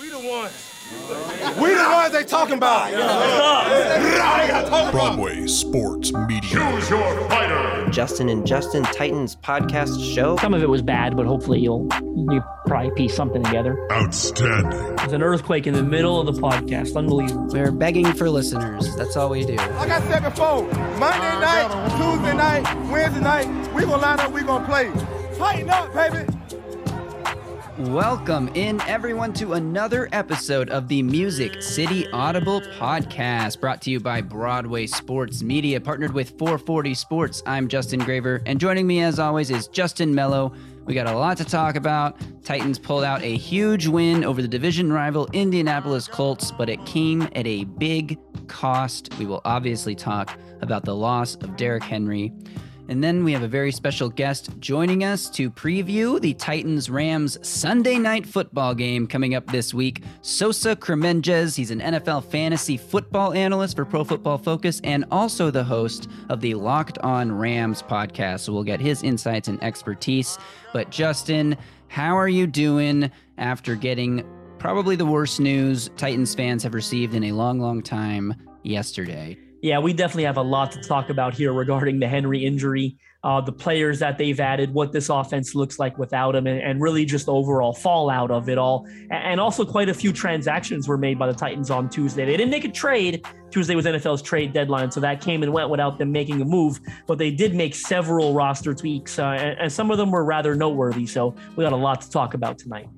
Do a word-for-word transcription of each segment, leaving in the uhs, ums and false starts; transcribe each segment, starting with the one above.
We the ones. We the ones they talking about. Yeah. Broadway Sports Media. Choose your fighter. Justin and Justin Titans podcast show. Some of it was bad, but hopefully you'll you probably piece something together. Outstanding. There's an earthquake in the middle of the podcast. Unbelievable. We're begging for listeners. That's all we do. Like I said before, Monday night, Tuesday night, Wednesday night, we gonna line up. We gonna play. Tighten up, baby. Welcome in, everyone, to another episode of the Music City Audible podcast, brought to you by Broadway Sports Media, partnered with four forty Sports. I'm Justin Graver, and joining me, as always, is Justin Mello. We got a lot to talk about. Titans pulled out a huge win over the division rival Indianapolis Colts, but it came at a big cost. We will obviously talk about the loss of Derrick Henry. And then we have a very special guest joining us to preview the Titans-Rams Sunday night football game coming up this week. Sosa Kremenjas, he's an N F L fantasy football analyst for Pro Football Focus and also the host of the Locked on Rams podcast. So we'll get his insights and expertise. But Justin, how are you doing after getting probably the worst news Titans fans have received in a long, long time yesterday? Yeah, we definitely have a lot to talk about here regarding the Henry injury, uh, the players that they've added, what this offense looks like without him, and, and really just the overall fallout of it all. And also quite a few transactions were made by the Titans on Tuesday. They didn't make a trade. Tuesday was N F L's trade deadline, so that came and went without them making a move. But they did make several roster tweaks, uh, and, and some of them were rather noteworthy. So we got a lot to talk about tonight.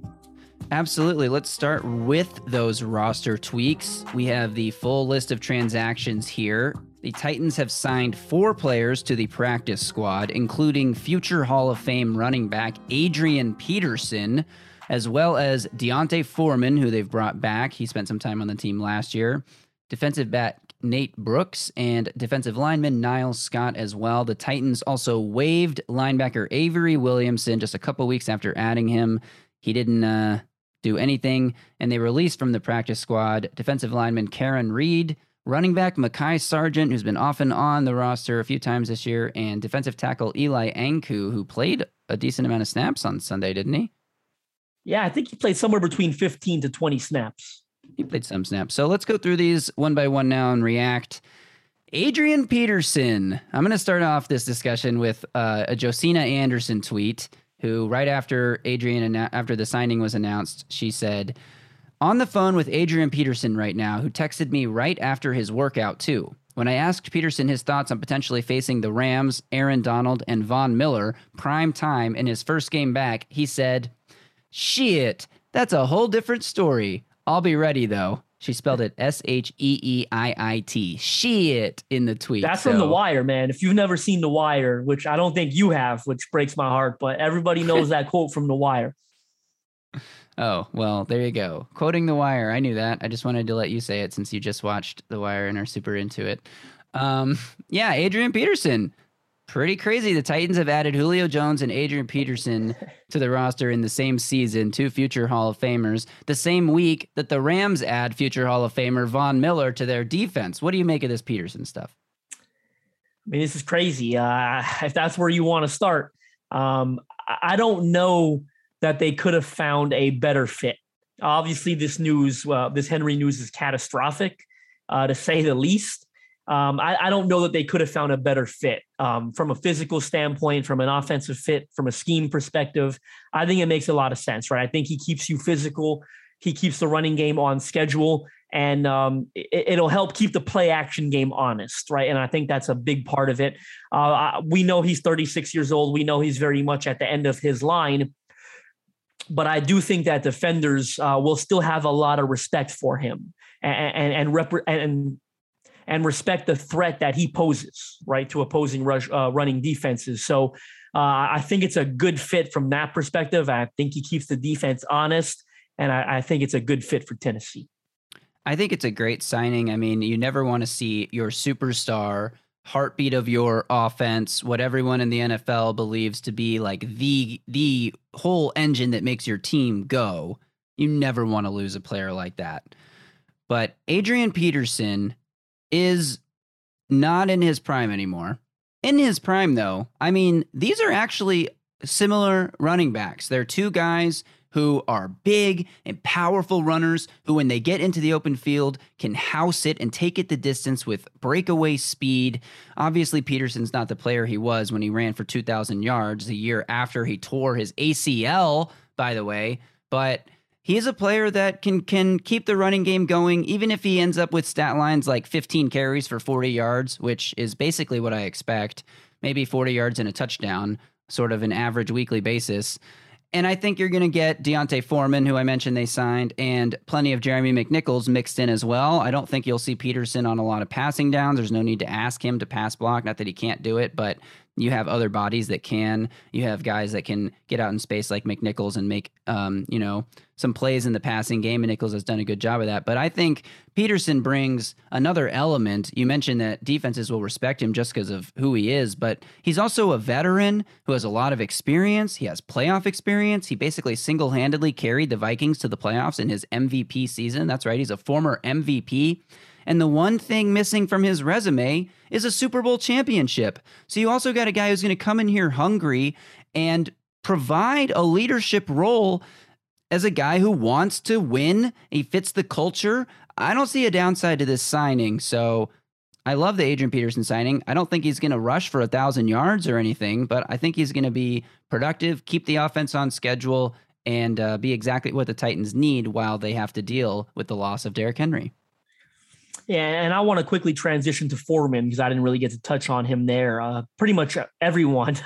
Absolutely. Let's start with those roster tweaks. We have the full list of transactions here. The Titans have signed four players to the practice squad, including future Hall of Fame running back Adrian Peterson, as well as Deontay Foreman, who they've brought back. He spent some time on the team last year. Defensive back Nate Brooks and defensive lineman Niall Scott as well. The Titans also waived linebacker Avery Williamson just a couple weeks after adding him. He didn't... Uh, do anything, and they released from the practice squad defensive lineman Karen Reed, running back Makai Sargent, who's been off and on the roster a few times this year, and defensive tackle Eli Anku, who played a decent amount of snaps on Sunday, didn't he? Yeah, I think he played somewhere between fifteen to twenty snaps. He played some snaps. So let's go through these one by one now and react. Adrian Peterson. I'm going to start off this discussion with uh, a Josina Anderson tweet, who right after Adrian, after the signing was announced, she said, "On the phone with Adrian Peterson right now, who texted me right after his workout too. When I asked Peterson his thoughts on potentially facing the Rams, Aaron Donald, and Von Miller prime time in his first game back, he said, 'Shit, that's a whole different story. I'll be ready though.'" She spelled it S H E E I I T. Shit in the tweet. That's so. From The Wire, man. If you've never seen The Wire, which I don't think you have, which breaks my heart, but everybody knows that quote from The Wire. Oh, well, there you go. Quoting The Wire. I knew that. I just wanted to let you say it since you just watched The Wire and are super into it. Um, yeah, Adrian Peterson. Pretty crazy. The Titans have added Julio Jones and Adrian Peterson to the roster in the same season, two future Hall of Famers, the same week that the Rams add future Hall of Famer Von Miller to their defense. What do you make of this Peterson stuff? I mean, this is crazy. Uh, if that's where you want to start, um, I don't know that they could have found a better fit. Obviously, this news, uh, this Henry news is catastrophic, uh, to say the least. Um, I, I don't know that they could have found a better fit um, from a physical standpoint, from an offensive fit, from a scheme perspective. I think it makes a lot of sense, right? I think he keeps you physical. He keeps the running game on schedule, and um, it, it'll help keep the play action game honest, right? And I think that's a big part of it. Uh, I, we know he's thirty-six years old. We know he's very much at the end of his line. But I do think that defenders uh, will still have a lot of respect for him and and and, rep- and and respect the threat that he poses, right, to opposing rush, uh, running defenses. So uh, I think it's a good fit from that perspective. I think he keeps the defense honest, and I, I think it's a good fit for Tennessee. I think it's a great signing. I mean, you never want to see your superstar, heartbeat of your offense, what everyone in the N F L believes to be like the the whole engine that makes your team go. You never want to lose a player like that. But Adrian Peterson is not in his prime anymore. In his prime, though, I mean, these are actually similar running backs. They're two guys who are big and powerful runners who, when they get into the open field, can house it and take it the distance with breakaway speed. Obviously, Peterson's not the player he was when he ran for two thousand yards the year after he tore his A C L, by the way, but he is a player that can can keep the running game going, even if he ends up with stat lines like fifteen carries for forty yards, which is basically what I expect, maybe forty yards and a touchdown, sort of an average weekly basis. And I think you're going to get Deontay Foreman, who I mentioned they signed, and plenty of Jeremy McNichols mixed in as well. I don't think you'll see Peterson on a lot of passing downs. There's no need to ask him to pass block. Not that he can't do it, but you have other bodies that can. You have guys that can get out in space like McNichols and make, um, you know, some plays in the passing game. McNichols has done a good job of that. But I think Peterson brings another element. You mentioned that defenses will respect him just because of who he is, but he's also a veteran who has a lot of experience. He has playoff experience. He basically single-handedly carried the Vikings to the playoffs in his M V P season. That's right. He's a former M V P. And the one thing missing from his resume is a Super Bowl championship. So you also got a guy who's going to come in here hungry and provide a leadership role as a guy who wants to win. He fits the culture. I don't see a downside to this signing. So I love the Adrian Peterson signing. I don't think he's going to rush for a thousand yards or anything, but I think he's going to be productive, keep the offense on schedule, and uh, be exactly what the Titans need while they have to deal with the loss of Derrick Henry. Yeah, and I want to quickly transition to Foreman because I didn't really get to touch on him there. Uh, pretty much everyone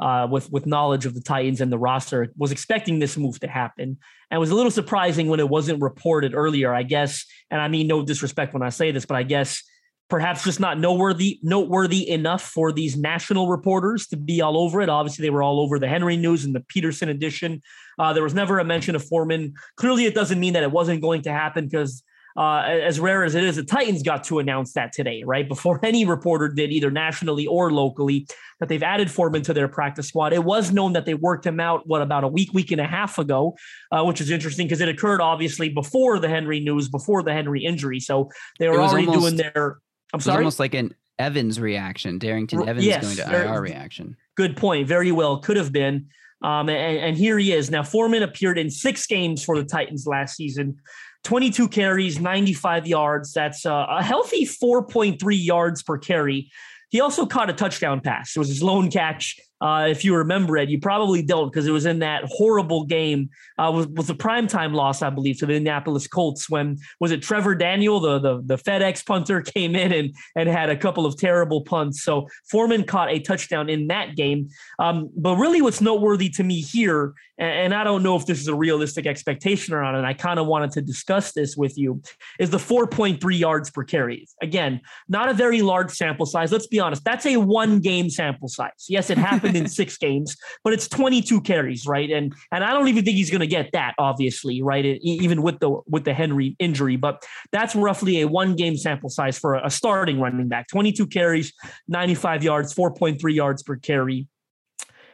uh, with, with knowledge of the Titans and the roster was expecting this move to happen, and it was a little surprising when it wasn't reported earlier, I guess. And I mean no disrespect when I say this, but I guess perhaps just not noteworthy, noteworthy enough for these national reporters to be all over it. Obviously, they were all over the Henry news and the Peterson edition. Uh, there was never a mention of Foreman. Clearly, it doesn't mean that it wasn't going to happen because – Uh, as rare as it is, the Titans got to announce that today, right? Before any reporter did, either nationally or locally, that they've added Foreman to their practice squad. It was known that they worked him out, what, about a week, week and a half ago, uh, which is interesting because it occurred, obviously, before the Henry news, before the Henry injury. So they were already almost, doing their – I'm sorry? It was almost like an Evans reaction, Darrington Evans yes, going to I R there, reaction. Good point. Very well. Could have been. Um, and, and here he is. Now, Foreman appeared in six games for the Titans last season. twenty-two carries, ninety-five yards. That's uh, a healthy four point three yards per carry. He also caught a touchdown pass. It was his lone catch. Uh, if you remember it, you probably don't because it was in that horrible game. Uh, was was a primetime loss, I believe, to the Indianapolis Colts when was it Trevor Daniel, the the, the FedEx punter, came in and and had a couple of terrible punts. So Foreman caught a touchdown in that game. Um, but really, what's noteworthy to me here, and, and I don't know if this is a realistic expectation or not, and I kind of wanted to discuss this with you, is the four point three yards per carry. Again, not a very large sample size. Let's be honest. That's a one game sample size. Yes, it happened. In six games, but it's twenty-two carries, right? And and I don't even think he's going to get that, obviously, right? It, even with the with the Henry injury, but that's roughly a one-game sample size for a starting running back. twenty-two carries, ninety-five yards, four point three yards per carry.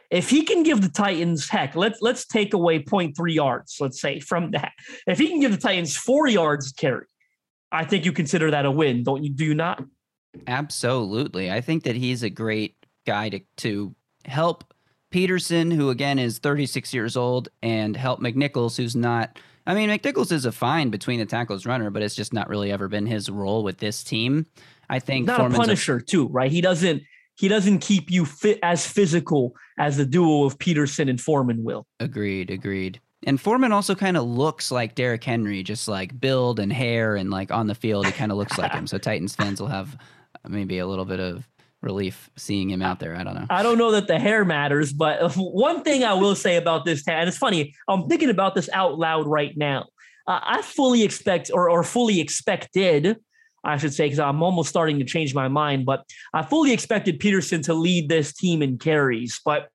If he can give the Titans, heck, let's let's take away zero point three yards, let's say, from that. If he can give the Titans four yards carry, I think you consider that a win, don't you? Do you not? Absolutely. I think that he's a great guy to to. help Peterson, who again is thirty-six years old, and help McNichols, who's not, I mean, McNichols is a fine between the tackles runner, but it's just not really ever been his role with this team. I think not Foreman's a punisher a, too, right? He doesn't, he doesn't keep you fit as physical as the duo of Peterson and Foreman will. Agreed. Agreed. And Foreman also kind of looks like Derrick Henry, just like build and hair and like on the field, he kind of looks like him. So Titans fans will have maybe a little bit of relief seeing him out there. I don't know. I don't know that the hair matters, but one thing I will say about this, and it's funny, I'm thinking about this out loud right now. Uh, I fully expect or, or fully expected, I should say, because I'm almost starting to change my mind, but I fully expected Peterson to lead this team in carries. But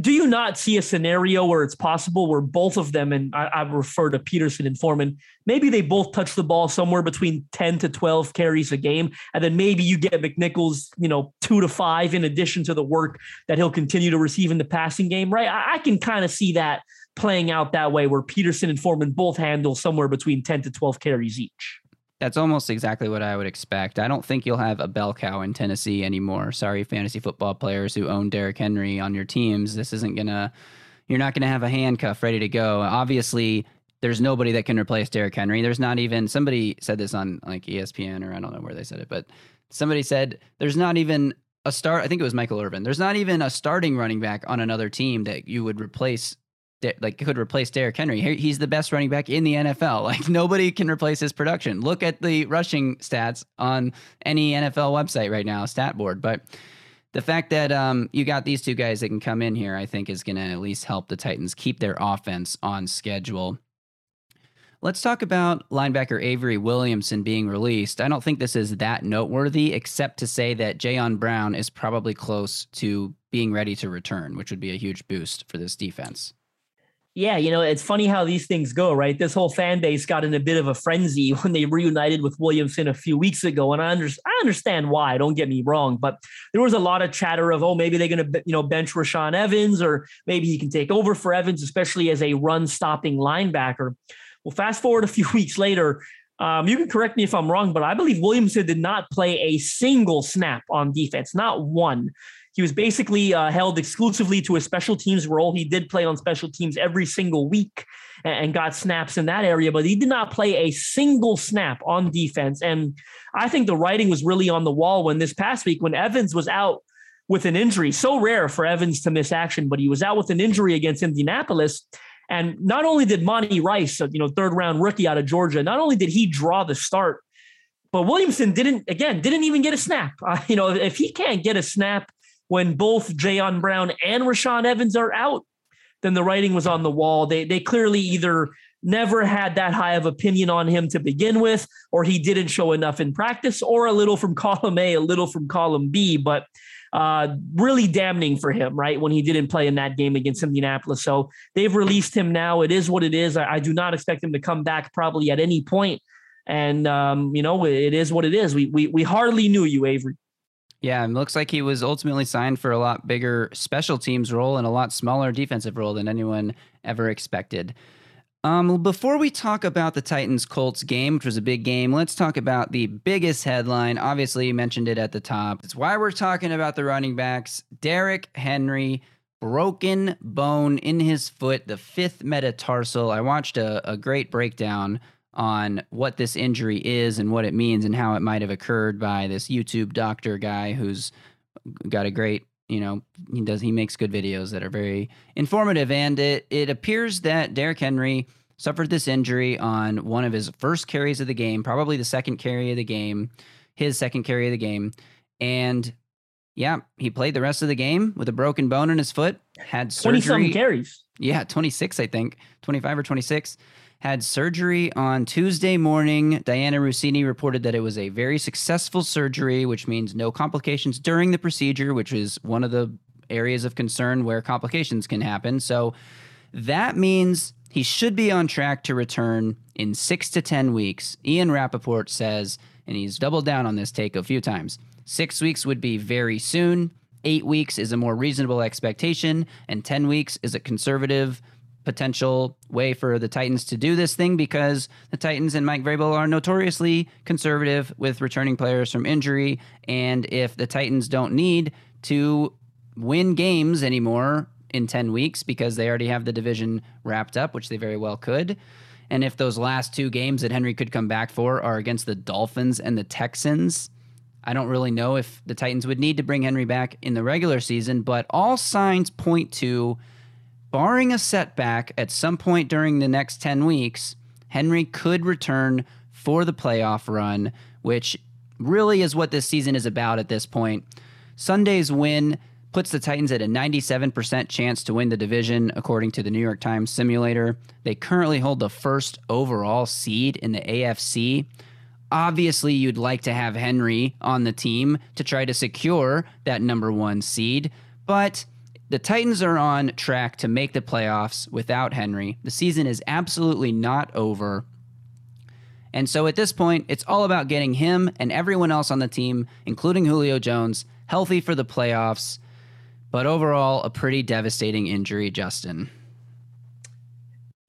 do you not see a scenario where it's possible where both of them, and I, I refer to Peterson and Foreman, maybe they both touch the ball somewhere between ten to twelve carries a game, and then maybe you get McNichols, you know, two to five in addition to the work that he'll continue to receive in the passing game, right? I, I can kind of see that playing out that way where Peterson and Foreman both handle somewhere between ten to twelve carries each. That's almost exactly what I would expect. I don't think you'll have a bell cow in Tennessee anymore. Sorry, fantasy football players who own Derrick Henry on your teams. This isn't going to, you're not going to have a handcuff ready to go. Obviously, there's nobody that can replace Derrick Henry. There's not even, somebody said this on like E S P N or I don't know where they said it, but somebody said there's not even a start. I think it was Michael Irvin. There's not even a starting running back on another team that you would replace like could replace Derrick Henry. He's the best running back in the N F L. Like nobody can replace his production. Look at the rushing stats on any N F L website right now, stat board. But the fact that um, you got these two guys that can come in here, I think is going to at least help the Titans keep their offense on schedule. Let's talk about linebacker Avery Williamson being released. I don't think this is that noteworthy, except to say that Jayon Brown is probably close to being ready to return, which would be a huge boost for this defense. Yeah, you know, it's funny how these things go, right? This whole fan base got in a bit of a frenzy when they reunited with Williamson a few weeks ago. And I, under- I understand why, don't get me wrong, but there was a lot of chatter of, oh, maybe they're going to, you know, bench Rashawn Evans, or maybe he can take over for Evans, especially as a run-stopping linebacker. Well, fast forward a few weeks later, um, you can correct me if I'm wrong, but I believe Williamson did not play a single snap on defense, not one. He was basically uh, held exclusively to a special teams role. He did play on special teams every single week and, and got snaps in that area, but he did not play a single snap on defense. And I think the writing was really on the wall when this past week, when Evans was out with an injury, so rare for Evans to miss action, but he was out with an injury against Indianapolis. And not only did Monty Rice, you know, third round rookie out of Georgia, not only did he draw the start, but Williamson didn't, again, didn't even get a snap. Uh, you know, if he can't get a snap when both Jayon Brown and Rashawn Evans are out, then the writing was on the wall. They they clearly either never had that high of opinion on him to begin with, or he didn't show enough in practice, or a little from column A, a little from column B, but uh, really damning for him, right, when he didn't play in that game against Indianapolis. So they've released him now. It is what it is. I, I do not expect him to come back probably at any point. And, um, you know, it is what it is. We we we hardly knew you, Avery. Yeah, it looks like he was ultimately signed for a lot bigger special teams role and a lot smaller defensive role than anyone ever expected. Um, before we talk about the Titans-Colts game, which was a big game, let's talk about the biggest headline. Obviously, you mentioned it at the top. It's why we're talking about the running backs. Derrick Henry, broken bone in his foot, the fifth metatarsal. I watched a, a great breakdown on what this injury is and what it means and how it might have occurred by this YouTube doctor guy who's got a great, you know, he does, he makes good videos that are very informative. And it, it appears that Derrick Henry suffered this injury on one of his first carries of the game, probably the second carry of the game, his second carry of the game. And yeah, he played the rest of the game with a broken bone in his foot, had surgery. twenty-some carries. Yeah, twenty-six, I think, twenty-five or twenty-six. Had surgery on Tuesday morning. Diana Rossini reported that it was a very successful surgery, which means no complications during the procedure, which is one of the areas of concern where complications can happen. So that means he should be on track to return in six to ten weeks. Ian Rappaport says, and he's doubled down on this take a few times, six weeks would be very soon. Eight weeks is a more reasonable expectation. And ten weeks is a conservative potential way for the Titans to do this thing, because the Titans and Mike Vrabel are notoriously conservative with returning players from injury. And if the Titans don't need to win games anymore in ten weeks because they already have the division wrapped up, which they very well could, and if those last two games that Henry could come back for are against the Dolphins and the Texans, I don't really know if the Titans would need to bring Henry back in the regular season, but all signs point to, barring a setback at some point during the next ten weeks, Henry could return for the playoff run, which really is what this season is about at this point. Sunday's win puts the Titans at a ninety-seven percent chance to win the division, according to the New York Times simulator. They currently hold the first overall seed in the A F C. Obviously, you'd like to have Henry on the team to try to secure that number one seed, but the Titans are on track to make the playoffs without Henry. The season is absolutely not over. And so at this point, it's all about getting him and everyone else on the team, including Julio Jones, healthy for the playoffs. But overall, a pretty devastating injury, Justin.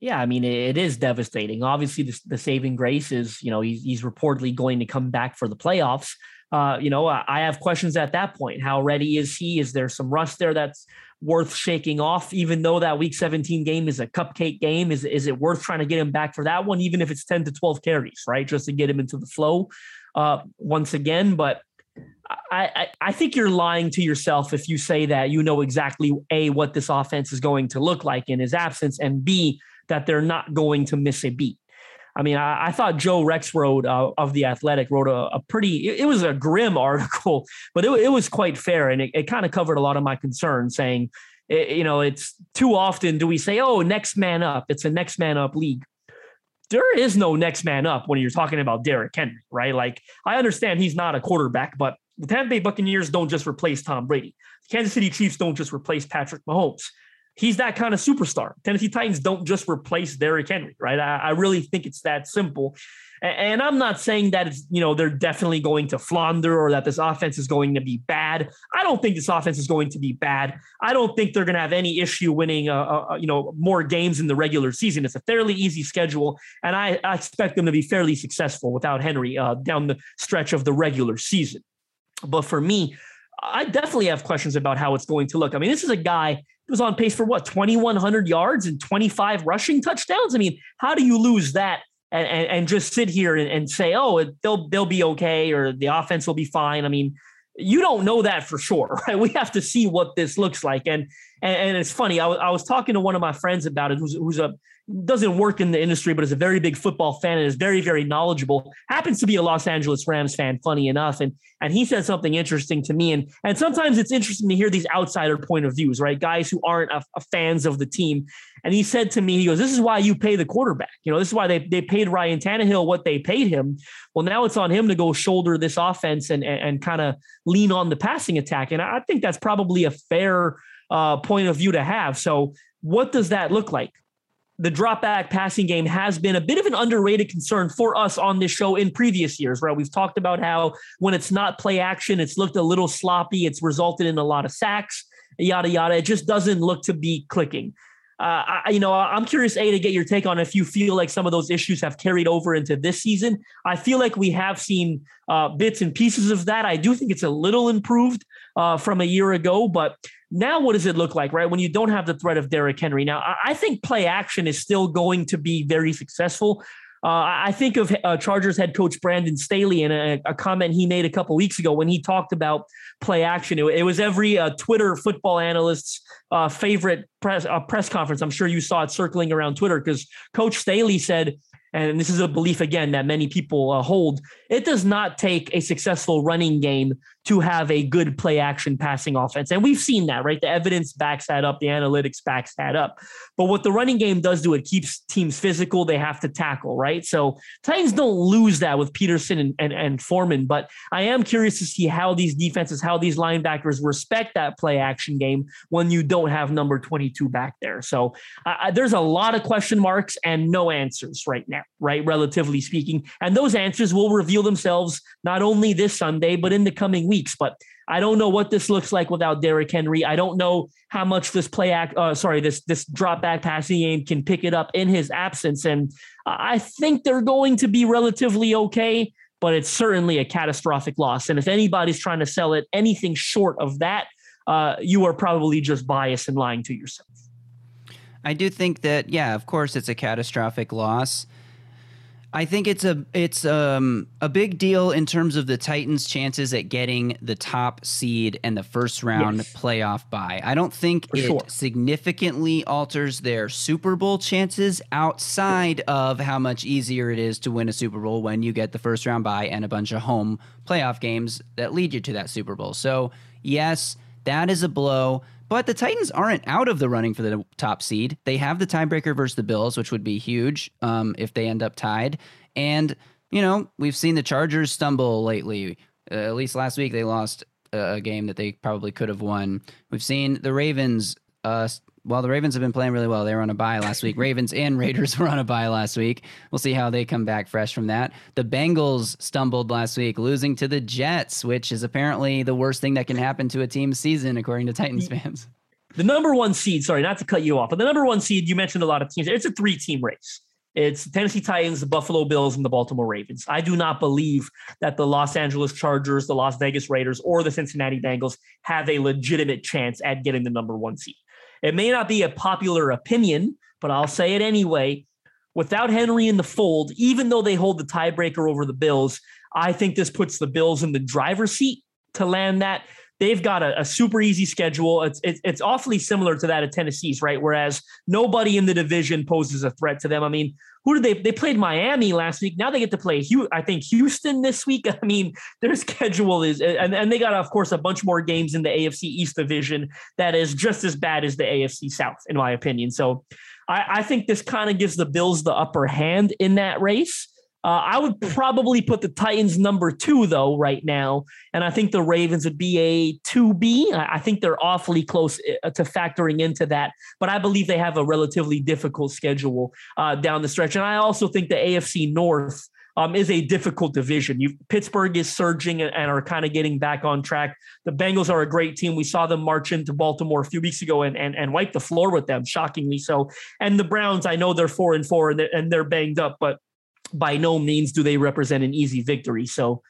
Yeah, I mean, it is devastating. Obviously, the, the saving grace is, you know, he's, he's reportedly going to come back for the playoffs. Uh, you know, I, I have questions at that point. How ready is he? Is there some rust there that's worth shaking off, even though that week seventeen game is a cupcake game? Is, is it worth trying to get him back for that one, even if it's ten to twelve carries, right? Just to get him into the flow uh, once again. But I, I think you're lying to yourself if you say that you know exactly, A, what this offense is going to look like in his absence, and B, that they're not going to miss a beat. I mean, I, I thought Joe Rexroad uh, of The Athletic wrote a, a pretty, it, it was a grim article, but it, it was quite fair. And it, it kind of covered a lot of my concerns, saying, it, you know, it's too often do we say, oh, next man up. It's a next man up league. There is no next man up when you're talking about Derrick Henry, right? Like, I understand he's not a quarterback, but the Tampa Bay Buccaneers don't just replace Tom Brady. The Kansas City Chiefs don't just replace Patrick Mahomes. He's that kind of superstar. Tennessee Titans don't just replace Derrick Henry, right? I, I really think it's that simple. And, and I'm not saying that it's, you know, they're definitely going to flounder or that this offense is going to be bad. I don't think this offense is going to be bad. I don't think they're going to have any issue winning, uh, uh, you know, more games in the regular season. It's a fairly easy schedule, and I, I expect them to be fairly successful without Henry uh, down the stretch of the regular season. But for me, I definitely have questions about how it's going to look. I mean, this is a guy was on pace for what, twenty-one hundred yards and twenty-five rushing touchdowns. I mean, how do you lose that and, and, and just sit here and, and say, oh, they'll they'll be okay, or the offense will be fine? I mean, you don't know that for sure, right? We have to see what this looks like. And and, and it's funny. I, w- I was talking to one of my friends about it, who's who's a doesn't work in the industry, but is a very big football fan and is very very knowledgeable. Happens to be a Los Angeles Rams fan, funny enough. And and he said something interesting to me. And and sometimes it's interesting to hear these outsider point of views, right? Guys who aren't a, a fans of the team. And he said to me, he goes, "This is why you pay the quarterback. You know, this is why they they paid Ryan Tannehill what they paid him. Well, now it's on him to go shoulder this offense and and, and kind of lean on the passing attack." And I think that's probably a fair uh, point of view to have. So what does that look like? The drop back passing game has been a bit of an underrated concern for us on this show in previous years, right? We've talked about how when it's not play action, it's looked a little sloppy. It's resulted in a lot of sacks, yada, yada. It just doesn't look to be clicking. Uh, I, you know, I'm curious, A, to get your take on if you feel like some of those issues have carried over into this season. I feel like we have seen uh, bits and pieces of that. I do think it's a little improved uh, from a year ago, but now what does it look like, right, when you don't have the threat of Derrick Henry? Now, I, I think play action is still going to be very successful. Uh, I think of uh, Chargers head coach Brandon Staley and a, a comment he made a couple weeks ago when he talked about play action. It, it was every uh, Twitter football analyst's uh, favorite press uh, press conference. I'm sure you saw it circling around Twitter, because Coach Staley said, and this is a belief, again, that many people uh, hold, it does not take a successful running game to have a good play action passing offense. And we've seen that, right? The evidence backs that up. The analytics backs that up. But what the running game does do, it keeps teams physical. They have to tackle, right? So Titans don't lose that with Peterson and, and, and Foreman. But I am curious to see how these defenses, how these linebackers respect that play action game when you don't have number twenty-two back there. So uh, there's a lot of question marks and no answers right now, right? Relatively speaking. And those answers will reveal themselves not only this Sunday, but in the coming weeks. But I don't know what this looks like without Derrick Henry. I don't know how much this play act, uh, sorry, this, this drop back passing game can pick it up in his absence. And I think they're going to be relatively okay, but it's certainly a catastrophic loss. And if anybody's trying to sell it anything short of that, uh, you are probably just biased and lying to yourself. I do think that, yeah, of course it's a catastrophic loss. I think it's a it's um, a big deal in terms of the Titans' chances at getting the top seed and the first round yes. playoff bye. I don't think For it sure. significantly alters their Super Bowl chances outside of how much easier it is to win a Super Bowl when you get the first round bye and a bunch of home playoff games that lead you to that Super Bowl. So, yes, that is a blow. But the Titans aren't out of the running for the top seed. They have the tiebreaker versus the Bills, which would be huge um, if they end up tied. And, you know, we've seen the Chargers stumble lately. Uh, at least last week they lost a game that they probably could have won. We've seen the Ravens. Uh, well, the Ravens have been playing really well. They were on a bye last week. Ravens and Raiders were on a bye last week. We'll see how they come back fresh from that. The Bengals stumbled last week, losing to the Jets, which is apparently the worst thing that can happen to a team's season, according to Titans fans. the number one seed, sorry, not to cut you off, but the number one seed, you mentioned a lot of teams. It's a three-team race. It's the Tennessee Titans, the Buffalo Bills, and the Baltimore Ravens. I do not believe that the Los Angeles Chargers, the Las Vegas Raiders, or the Cincinnati Bengals have a legitimate chance at getting the number one seed. It may not be a popular opinion, but I'll say it anyway. Without Henry in the fold, even though they hold the tiebreaker over the Bills, I think this puts the Bills in the driver's seat to land that. They've got a, a super easy schedule. It's, it's it's awfully similar to that of Tennessee's, right? Whereas nobody in the division poses a threat to them. I mean, who did they, they played Miami last week. Now they get to play, I think, Houston this week. I mean, their schedule is, and, and they got, of course, a bunch more games in the A F C East division that is just as bad as the A F C South, in my opinion. So I, I think this kind of gives the Bills the upper hand in that race. Uh, I would probably put the Titans number two, though, right now. And I think the Ravens would be a two B. I think they're awfully close to factoring into that. But I believe they have a relatively difficult schedule uh, down the stretch. And I also think the A F C North um, is a difficult division. You've, Pittsburgh is surging and are kind of getting back on track. The Bengals are a great team. We saw them march into Baltimore a few weeks ago and and, and wipe the floor with them, shockingly so. And the Browns, I know they're four and four and they're, and they're banged up, but by no means do they represent an easy victory. So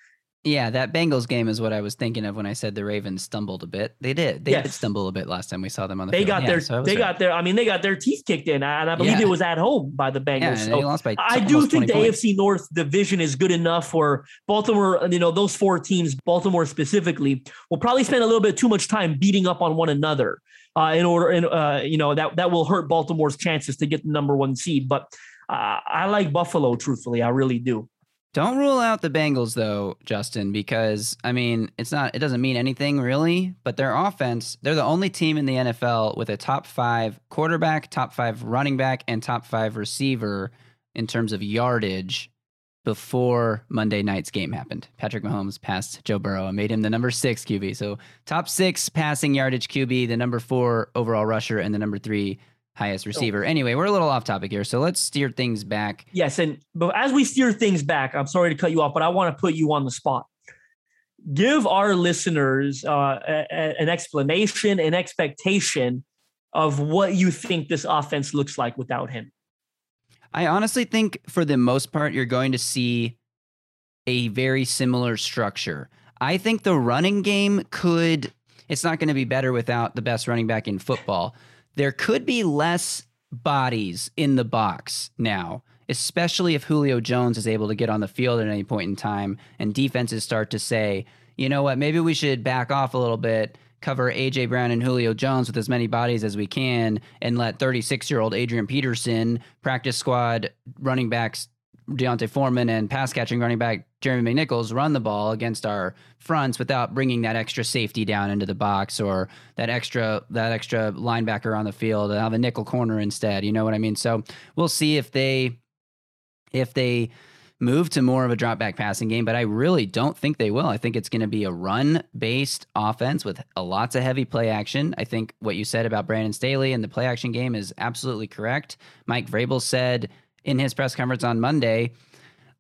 yeah, that Bengals game is what I was thinking of when I said the Ravens stumbled a bit. They did. They yes. did stumble a bit last time we saw them on the they field. Got yeah, their, so they right. got their, I mean, they got their teeth kicked in, and I believe yeah. it was at home by the Bengals. Yeah, so they lost by I do think the points. A F C North division is good enough for Baltimore, you know, those four teams, Baltimore specifically, will probably spend a little bit too much time beating up on one another uh, in order, in, uh, you know, that, that will hurt Baltimore's chances to get the number one seed. But Uh, I like Buffalo, truthfully. I really do. Don't rule out the Bengals, though, Justin, because, I mean, it's not, it doesn't mean anything really, but their offense, they're the only team in the N F L with a top five quarterback, top five running back, and top five receiver in terms of yardage before Monday night's game happened. Patrick Mahomes passed Joe Burrow and made him the number six Q B. So top six passing yardage Q B, the number four overall rusher, and the number three highest receiver. Anyway, we're a little off topic here, so let's steer things back. Yes, and but as we steer things back, I'm sorry to cut you off, but I want to put you on the spot. Give our listeners uh, a, a, an explanation, an expectation of what you think this offense looks like without him. I honestly think for the most part, you're going to see a very similar structure. I think the running game could, it's not going to be better without the best running back in football. There could be less bodies in the box now, especially if Julio Jones is able to get on the field at any point in time and defenses start to say, you know what, maybe we should back off a little bit, cover A J. Brown and Julio Jones with as many bodies as we can, and let thirty-six-year-old Adrian Peterson, practice squad running backs Deontay Foreman, and pass-catching running back Jeremy McNichols run the ball against our fronts without bringing that extra safety down into the box or that extra that extra linebacker on the field and have a nickel corner instead. You know what I mean? So we'll see if they if they move to more of a drop-back passing game, but I really don't think they will. I think it's going to be a run-based offense with a lots of heavy play action. I think what you said about Brandon Staley and the play action game is absolutely correct. Mike Vrabel said in his press conference on Monday,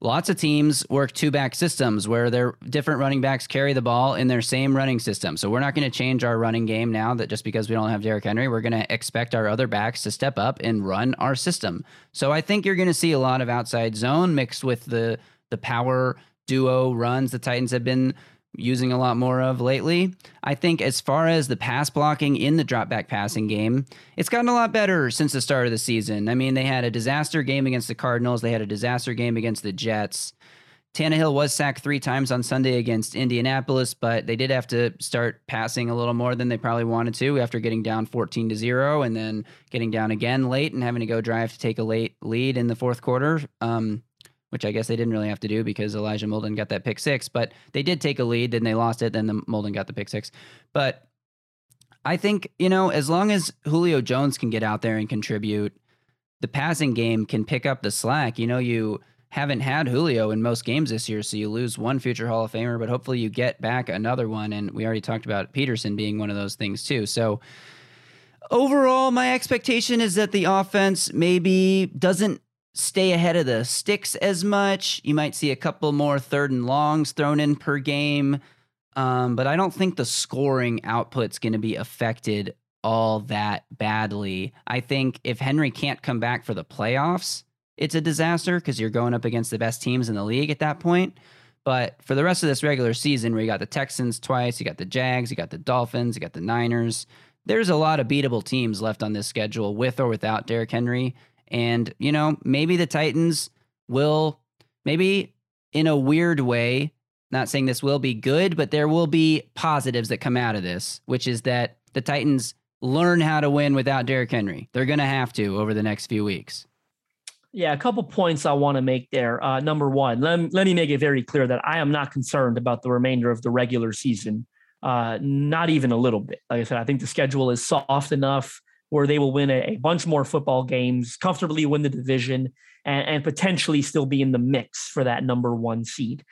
lots of teams work two-back systems where their different running backs carry the ball in their same running system. So we're not going to change our running game now that just because we don't have Derrick Henry, we're going to expect our other backs to step up and run our system. So I think you're going to see a lot of outside zone mixed with the the power duo runs the Titans have been using a lot more of lately. I think as far as the pass blocking in the drop back passing game, it's gotten a lot better since the start of the season. I mean, they had a disaster game against the Cardinals. They had a disaster game against the Jets. Tannehill was sacked three times on Sunday against Indianapolis, but they did have to start passing a little more than they probably wanted to after getting down fourteen to zero and then getting down again late and having to go drive to take a late lead in the fourth quarter. Um, which I guess they didn't really have to do because Elijah Molden got that pick six, but they did take a lead, then they lost it, then the Molden got the pick six. But I think, you know, as long as Julio Jones can get out there and contribute, the passing game can pick up the slack. You know, you haven't had Julio in most games this year, so you lose one future Hall of Famer, but hopefully you get back another one, and we already talked about Peterson being one of those things too. So overall, my expectation is that the offense maybe doesn't stay ahead of the sticks as much. You might see a couple more third and longs thrown in per game. Um, but I don't think the scoring output's going to be affected all that badly. I think if Henry can't come back for the playoffs, it's a disaster because you're going up against the best teams in the league at that point. But for the rest of this regular season, where you got the Texans twice, you got the Jags, you got the Dolphins, you got the Niners, there's a lot of beatable teams left on this schedule with or without Derrick Henry. And, you know, maybe the Titans will, maybe in a weird way, not saying this will be good, but there will be positives that come out of this, which is that the Titans learn how to win without Derrick Henry. They're going to have to over the next few weeks. Yeah, a couple points I want to make there. Uh, number one, let, let me make it very clear that I am not concerned about the remainder of the regular season. Uh, not even a little bit. Like I said, I think the schedule is soft enough where they will win a, a bunch more football games, comfortably win the division, and, and potentially still be in the mix for that number one seed.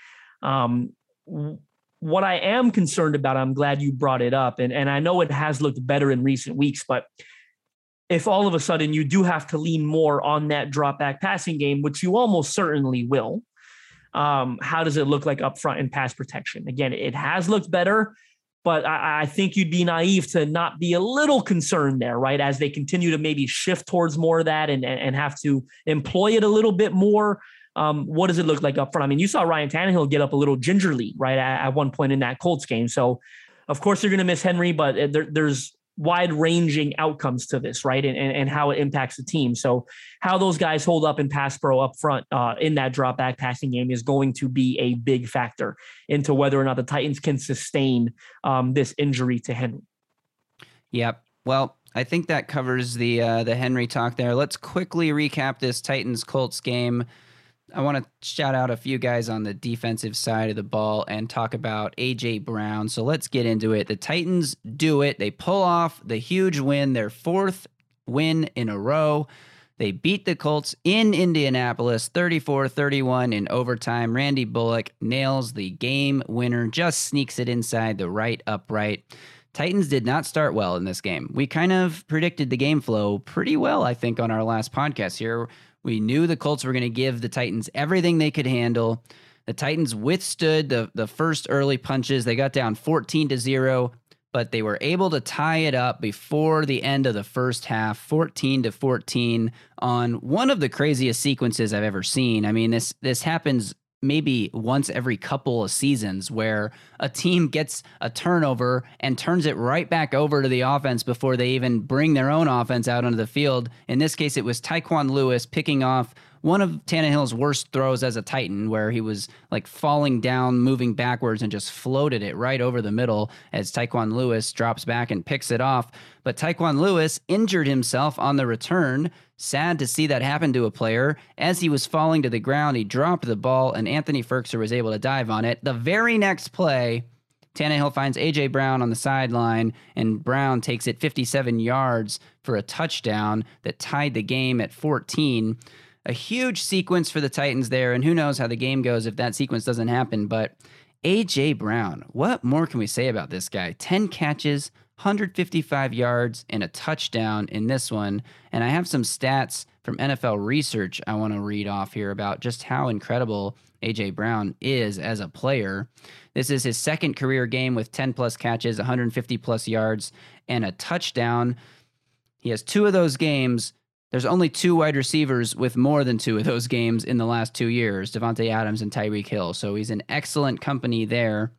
Um, what I am concerned about, I'm glad you brought it up, and, and I know it has looked better in recent weeks, but if all of a sudden you do have to lean more on that drop back passing game, which you almost certainly will, um, how does it look like up front in pass protection? Again, it has looked better, but I, I think you'd be naive to not be a little concerned there, right? As they continue to maybe shift towards more of that and, and, and have to employ it a little bit more. Um, what does it look like up front? I mean, you saw Ryan Tannehill get up a little gingerly, right, at, at one point in that Colts game. So, of course, you're going to miss Henry, but there, there's wide-ranging outcomes to this, right, and, and, and how it impacts the team. So how those guys hold up in pass pro up front uh, in that drop-back passing game is going to be a big factor into whether or not the Titans can sustain um, this injury to Henry. Yep. Well, I think that covers the uh, the Henry talk there. Let's quickly recap this Titans-Colts game. I want to shout out a few guys on the defensive side of the ball and talk about A J. Brown. So let's get into it. The Titans do it. They pull off the huge win, their fourth win in a row. They beat the Colts in Indianapolis, thirty-four thirty-one in overtime. Randy Bullock nails the game winner, just sneaks it inside the right upright. Titans did not start well in this game. We kind of predicted the game flow pretty well, I think, on our last podcast here. We knew the Colts were going to give the Titans everything they could handle. The Titans withstood the, the first early punches. They got down fourteen to zero, but they were able to tie it up before the end of the first half, fourteen to fourteen, on one of the craziest sequences I've ever seen. I mean, this this happens maybe once every couple of seasons where a team gets a turnover and turns it right back over to the offense before they even bring their own offense out onto the field. In this case, it was Tyquan Lewis picking off one of Tannehill's worst throws as a Titan, where he was like falling down, moving backwards, and just floated it right over the middle as Tyquan Lewis drops back and picks it off. But Tyquan Lewis injured himself on the return. Sad to see that happen to a player. As he was falling to the ground, he dropped the ball, and Anthony Firkser was able to dive on it. The very next play, Tannehill finds A J. Brown on the sideline, and Brown takes it fifty-seven yards for a touchdown that tied the game at fourteen. A huge sequence for the Titans there, and who knows how the game goes if that sequence doesn't happen. But A J. Brown, what more can we say about this guy? ten catches, one hundred fifty-five yards, and a touchdown in this one. And I have some stats from N F L Research I want to read off here about just how incredible A J. Brown is as a player. This is his second career game with ten plus catches, one hundred fifty plus yards, and a touchdown. He has two of those games. There's only two wide receivers with more than two of those games in the last two years, Devontae Adams and Tyreek Hill. So he's in excellent company there.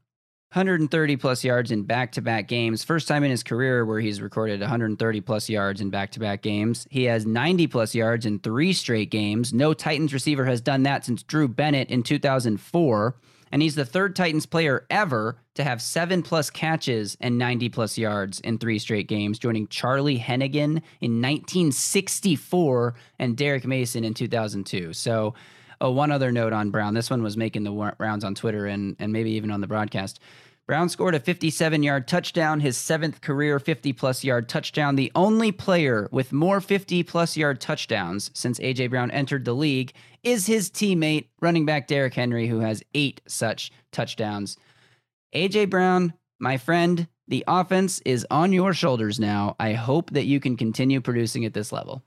one hundred thirty plus yards in back-to-back games. First time in his career where he's recorded one hundred thirty plus yards in back-to-back games. He has ninety plus yards in three straight games. No Titans receiver has done that since Drew Bennett in two thousand four. And he's the third Titans player ever to have seven plus catches and ninety plus yards in three straight games, joining Charlie Hennigan in nineteen sixty-four and Derek Mason in two thousand two. So, oh, one other note on Brown. This one was making the rounds on Twitter and, and maybe even on the broadcast. Brown scored a fifty-seven-yard touchdown, his seventh career fifty-plus-yard touchdown, the only player with more fifty-plus-yard touchdowns since A J. Brown entered the league is his teammate, running back Derrick Henry, who has eight such touchdowns. A J. Brown, my friend, the offense is on your shoulders now. I hope that you can continue producing at this level.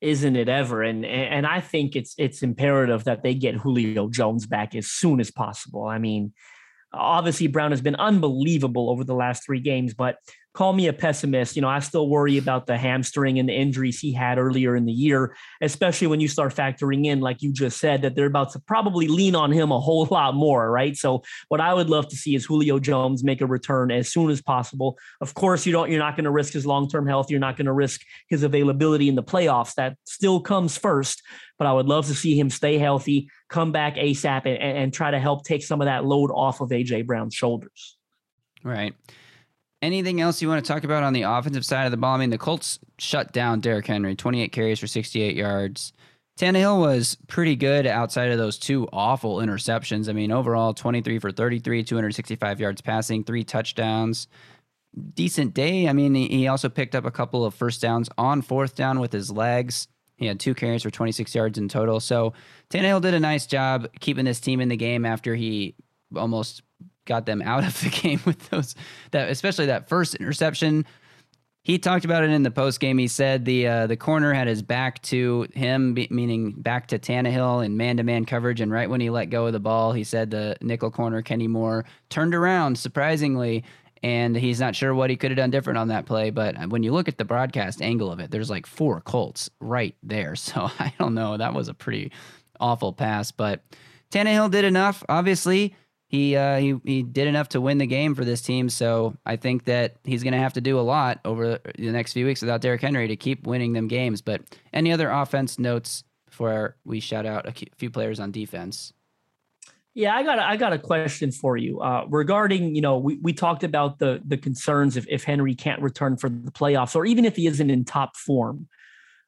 Isn't it ever? And and I think it's it's imperative that they get Julio Jones back as soon as possible. I mean, obviously, Brown has been unbelievable over the last three games, but call me a pessimist. You know, I still worry about the hamstring and the injuries he had earlier in the year, especially when you start factoring in, like you just said, that they're about to probably lean on him a whole lot more, right? So what I would love to see is Julio Jones make a return as soon as possible. Of course, you don't, you're not going to risk his long-term health. You're not going to risk his availability in the playoffs. That still comes first, but I would love to see him stay healthy, come back ASAP, and, and try to help take some of that load off of A J. Brown's shoulders. Right. Anything else you want to talk about on the offensive side of the ball? I mean, the Colts shut down Derrick Henry, twenty-eight carries for sixty-eight yards. Tannehill was pretty good outside of those two awful interceptions. I mean, overall, twenty-three for thirty-three, two hundred sixty-five yards passing, three touchdowns. Decent day. I mean, he also picked up a couple of first downs on fourth down with his legs. He had two carries for twenty-six yards in total. So Tannehill did a nice job keeping this team in the game after he almost got them out of the game with those, that especially that first interception. He talked about it in the post game. He said the uh, the corner had his back to him, be, meaning back to Tannehill in man to man coverage. And right when he let go of the ball, he said the nickel corner Kenny Moore turned around surprisingly, and he's not sure what he could have done different on that play. But when you look at the broadcast angle of it, there's like four Colts right there. So I don't know. That was a pretty awful pass, but Tannehill did enough, obviously. He, uh, he he did enough to win the game for this team, so I think that he's going to have to do a lot over the next few weeks without Derrick Henry to keep winning them games. But any other offense notes before we shout out a few players on defense? Yeah, I got a, I got a question for you uh, regarding, you know, we, we talked about the the concerns if, if Henry can't return for the playoffs, or even if he isn't in top form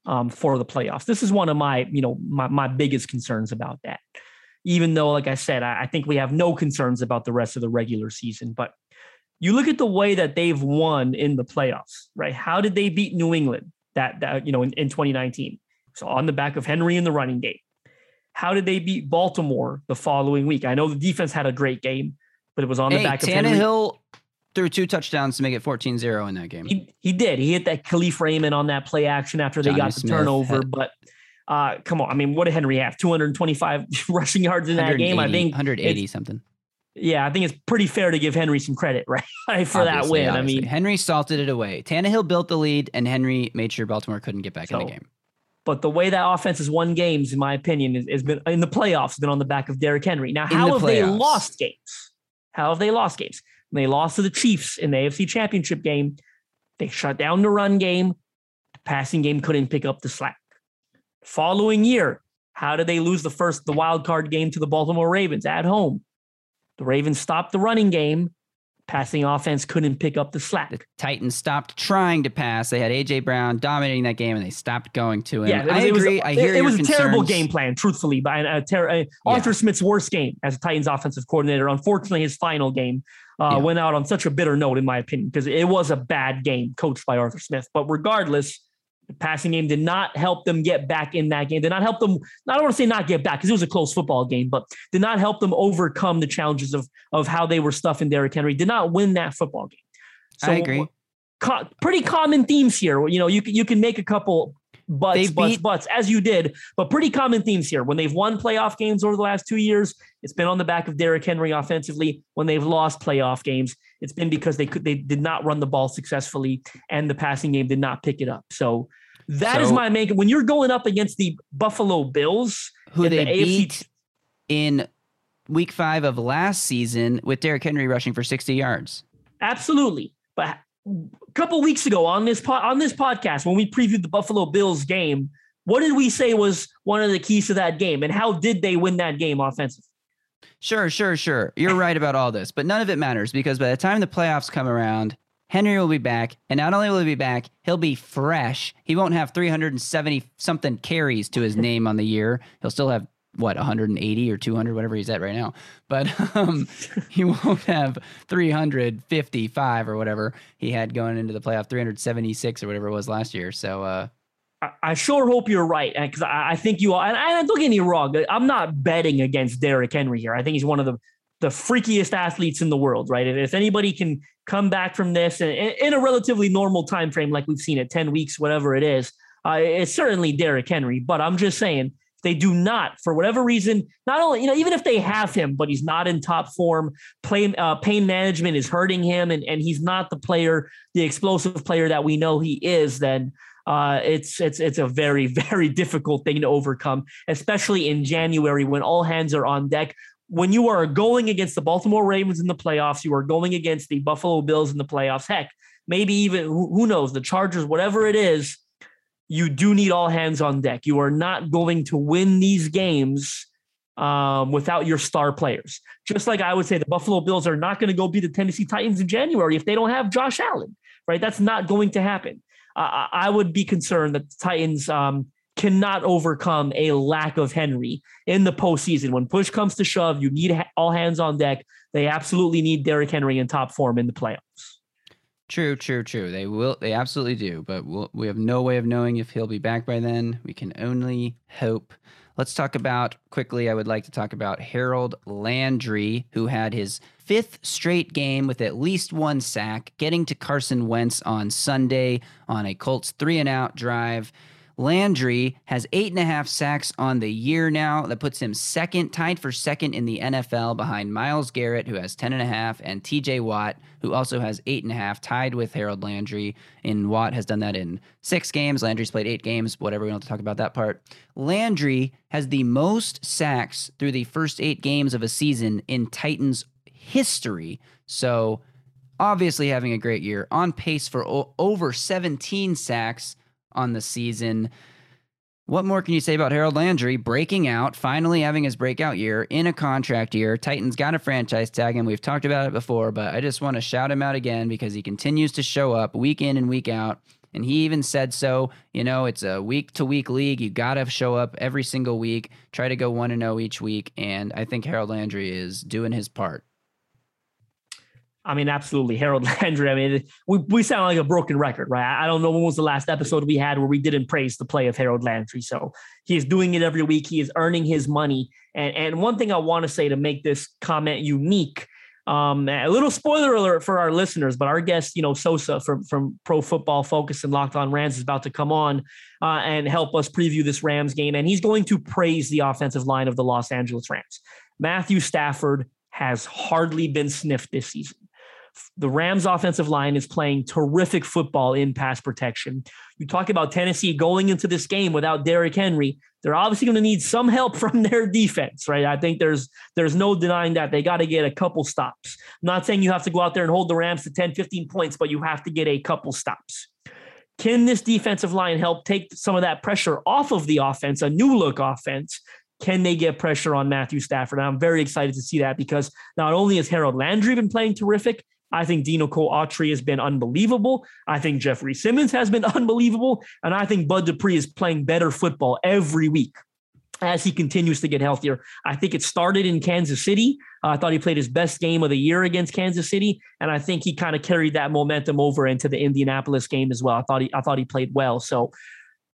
um, for the playoffs. This is one of my, you know, my, my biggest concerns about that. Even though, like I said, I think we have no concerns about the rest of the regular season. But you look at the way that they've won in the playoffs, right? How did they beat New England that, that you know, in, in twenty nineteen? So on the back of Henry in the running game. How did they beat Baltimore the following week? I know the defense had a great game, but it was on hey, the back Tannehill of Henry. Tannehill threw two touchdowns to make it fourteen zero in that game. He, he did. He hit that Khalif Raymond on that play action after they Johnny got the Smith turnover, had- but... Uh, come on. I mean, what did Henry have? two hundred twenty-five rushing yards in that game. I think one hundred eighty something. Yeah. I think it's pretty fair to give Henry some credit, right? For obviously, that win. Obviously. I mean, Henry salted it away. Tannehill built the lead and Henry made sure Baltimore couldn't get back so, in the game. But the way that offense has won games, in my opinion, is, is been in the playoffs, been on the back of Derrick Henry. Now, how the have playoffs. they lost games? How have they lost games? When they lost to the Chiefs in the A F C Championship game, they shut down the run game. The passing game couldn't pick up the slack. Following year, how did they lose the first, the wild card game to the Baltimore Ravens at home? The Ravens stopped the running game. Passing offense couldn't pick up the slack. The Titans stopped trying to pass. They had A J. Brown dominating that game, and they stopped going to him. Yeah, was, I agree. Was, I hear it, it was a concerns. terrible game plan, truthfully, by a ter- a, yeah. Arthur Smith's worst game as a Titans offensive coordinator. Unfortunately, his final game uh, yeah. went out on such a bitter note, in my opinion, because it was a bad game coached by Arthur Smith. But regardless, the passing game did not help them get back in that game. Did not help them. I don't want to say not get back because it was a close football game, but did not help them overcome the challenges of, of how they were stuffing Derrick Henry. Did not win that football game. So I agree. Co- pretty common themes here. You know, you can, you can make a couple butts, beat- butts, butts as you did, but pretty common themes here. When they've won playoff games over the last two years, it's been on the back of Derrick Henry offensively. When they've lost playoff games, it's been because they could, they did not run the ball successfully and the passing game did not pick it up. So that so, is my main. When you're going up against the Buffalo Bills, who they the A F C beat in week five of last season with Derrick Henry rushing for sixty yards. Absolutely. But a couple weeks ago on this po- on this podcast, when we previewed the Buffalo Bills game, what did we say was one of the keys to that game and how did they win that game offensively? Sure, sure, sure. You're right about all this, but none of it matters because by the time the playoffs come around, Henry will be back, and not only will he be back, he'll be fresh. He won't have three hundred seventy-something carries to his name on the year. He'll still have, what, one hundred eighty or two hundred, whatever he's at right now. But um, he won't have three hundred fifty-five or whatever he had going into the playoff, three hundred seventy-six or whatever it was last year. So, uh, I sure hope you're right, because I think you are. And I don't get me wrong. I'm not betting against Derrick Henry here. I think he's one of the, the freakiest athletes in the world, right? If anybody can come back from this in, in a relatively normal time frame like we've seen it, ten weeks, whatever it is, uh, it's certainly Derrick Henry. But I'm just saying They do not, for whatever reason, not only, you know, even if they have him, but he's not in top form, play, uh, pain management is hurting him, and, and he's not the player, the explosive player that we know he is, then uh, it's it's it's a very, very difficult thing to overcome, especially in January when all hands are on deck. When you are going against the Baltimore Ravens in the playoffs, you are going against the Buffalo Bills in the playoffs, heck, maybe even, who knows, the Chargers, whatever it is, you do need all hands on deck. You are not going to win these games um, without your star players. Just like I would say the Buffalo Bills are not going to go beat the Tennessee Titans in January if they don't have Josh Allen, right? That's not going to happen. Uh, I would be concerned that the Titans um, cannot overcome a lack of Henry in the postseason. When push comes to shove, you need ha- all hands on deck. They absolutely need Derrick Henry in top form in the playoffs. True, true, true. They will. They absolutely do. But we'll, we have no way of knowing if he'll be back by then. We can only hope. Let's talk about quickly. I would like to talk about Harold Landry, who had his fifth straight game with at least one sack, getting to Carson Wentz on Sunday on a Colts three and out drive. Landry has eight and a half sacks on the year now. That puts him second, tied for second in the N F L behind Myles Garrett, who has ten and a half, and T J Watt, who also has eight and a half, tied with Harold Landry. And Watt has done that in six games. Landry's played eight games, whatever. We don't have to talk about that part. Landry has the most sacks through the first eight games of a season in Titans history. So obviously having a great year, on pace for o- over seventeen sacks on the season. What more can you say about Harold Landry breaking out, finally having his breakout year in a contract year? Titans got a franchise tag, and we've talked about it before, but I just want to shout him out again because he continues to show up week in and week out. And he even said so, you know, it's a week-to-week league. You got to show up every single week, try to go one and oh each week, and I think Harold Landry is doing his part. I mean, absolutely. Harold Landry. I mean, we, we sound like a broken record, right? I don't know when was the last episode we had where we didn't praise the play of Harold Landry. So he is doing it every week. He is earning his money. And, and one thing I want to say to make this comment unique, um, a little spoiler alert for our listeners, but our guest, you know, Sosa from, from Pro Football Focus and Locked on Rams is about to come on uh, and help us preview this Rams game. And he's going to praise the offensive line of the Los Angeles Rams. Matthew Stafford has hardly been sniffed this season. The Rams offensive line is playing terrific football in pass protection. You talk about Tennessee going into this game without Derrick Henry. They're obviously going to need some help from their defense, right? I think there's there's no denying that. They got to get a couple stops. I'm not saying you have to go out there and hold the Rams to ten, fifteen points, but you have to get a couple stops. Can this defensive line help take some of that pressure off of the offense, a new look offense? Can they get pressure on Matthew Stafford? And I'm very excited to see that because not only has Harold Landry been playing terrific, I think Dinoco Autry has been unbelievable. I think Jeffrey Simmons has been unbelievable. And I think Bud Dupree is playing better football every week as he continues to get healthier. I think it started in Kansas City. Uh, I thought he played his best game of the year against Kansas City. And I think he kind of carried that momentum over into the Indianapolis game as well. I thought he, I thought he played well. So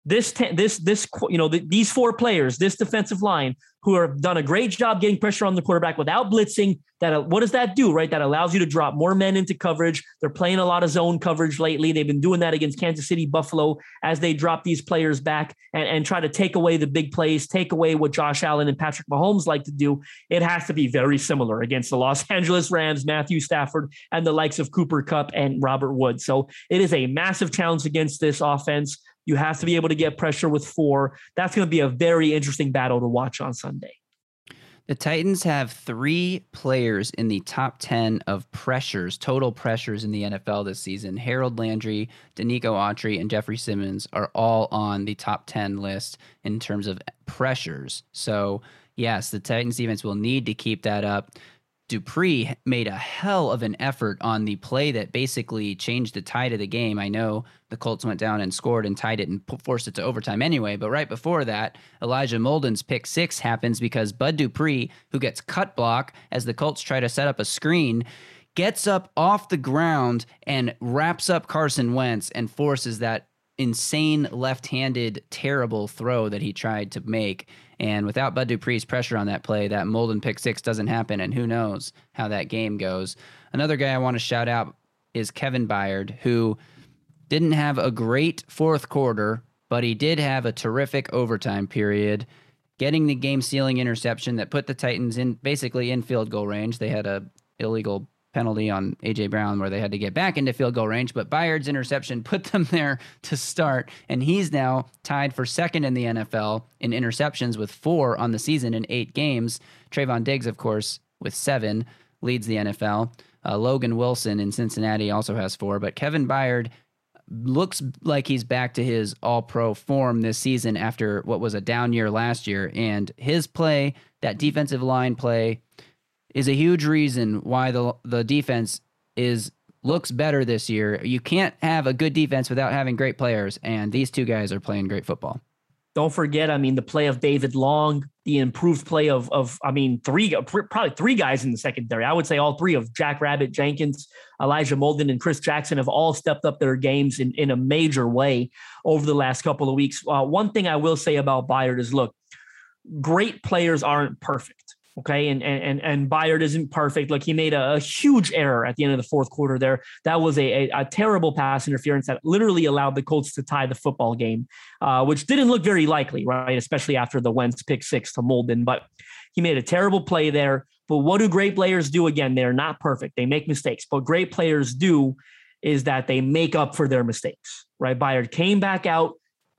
this, ten, this, this, you know, the, these four players, this defensive line, who have done a great job getting pressure on the quarterback without blitzing. That what does that do, right? That allows you to drop more men into coverage. They're playing a lot of zone coverage lately. They've been doing that against Kansas City, Buffalo, as they drop these players back and, and try to take away the big plays, take away what Josh Allen and Patrick Mahomes like to do. It has to be very similar against the Los Angeles Rams, Matthew Stafford, and the likes of Cooper Kupp and Robert Woods. So it is a massive challenge against this offense. You have to be able to get pressure with four. That's going to be a very interesting battle to watch on Sunday. The Titans have three players in the top ten of pressures, total pressures in the N F L this season. Harold Landry, Danico Autry, and Jeffrey Simmons are all on the top ten list in terms of pressures. So, yes, the Titans defense will need to keep that up. Dupree made a hell of an effort on the play that basically changed the tide of the game. I know the Colts went down and scored and tied it and forced it to overtime anyway, but right before that, Elijah Molden's pick six happens because Bud Dupree, who gets cut block as the Colts try to set up a screen, gets up off the ground and wraps up Carson Wentz and forces that insane left-handed terrible throw that he tried to make. And without Bud Dupree's pressure on that play, that Molden pick six doesn't happen, and who knows how that game goes. Another guy I want to shout out is Kevin Byard, who didn't have a great fourth quarter, but he did have a terrific overtime period. getting the game-sealing interception that put the Titans in basically in field goal range. They had a illegal penalty on A J. Brown where they had to get back into field goal range, but Byard's interception put them there to start, and he's now tied for second in the N F L in interceptions with four on the season in eight games. Trayvon Diggs, of course, with seven, leads the N F L. Uh, Logan Wilson in Cincinnati also has four, but Kevin Byard looks like he's back to his all-pro form this season after what was a down year last year, and his play, that defensive line play, is a huge reason why the the defense is looks better this year. You can't have a good defense without having great players, and these two guys are playing great football. Don't forget, I mean, the play of David Long, the improved play of, of I mean, three, probably three guys in the secondary. I would say all three of Jack Rabbit, Jenkins, Elijah Molden, and Chris Jackson have all stepped up their games in, in a major way over the last couple of weeks. Uh, one thing I will say about Byard is, look, great players aren't perfect. Okay. And, and, and Byard isn't perfect. Like, he made a, a huge error at the end of the fourth quarter there. That was a, a, a terrible pass interference that literally allowed the Colts to tie the football game, uh, which didn't look very likely, right? Especially after the Wentz pick six to Molden, but he made a terrible play there. But what do great players do? Again, they're not perfect. They make mistakes, but great players do is that they make up for their mistakes, right? Byard came back out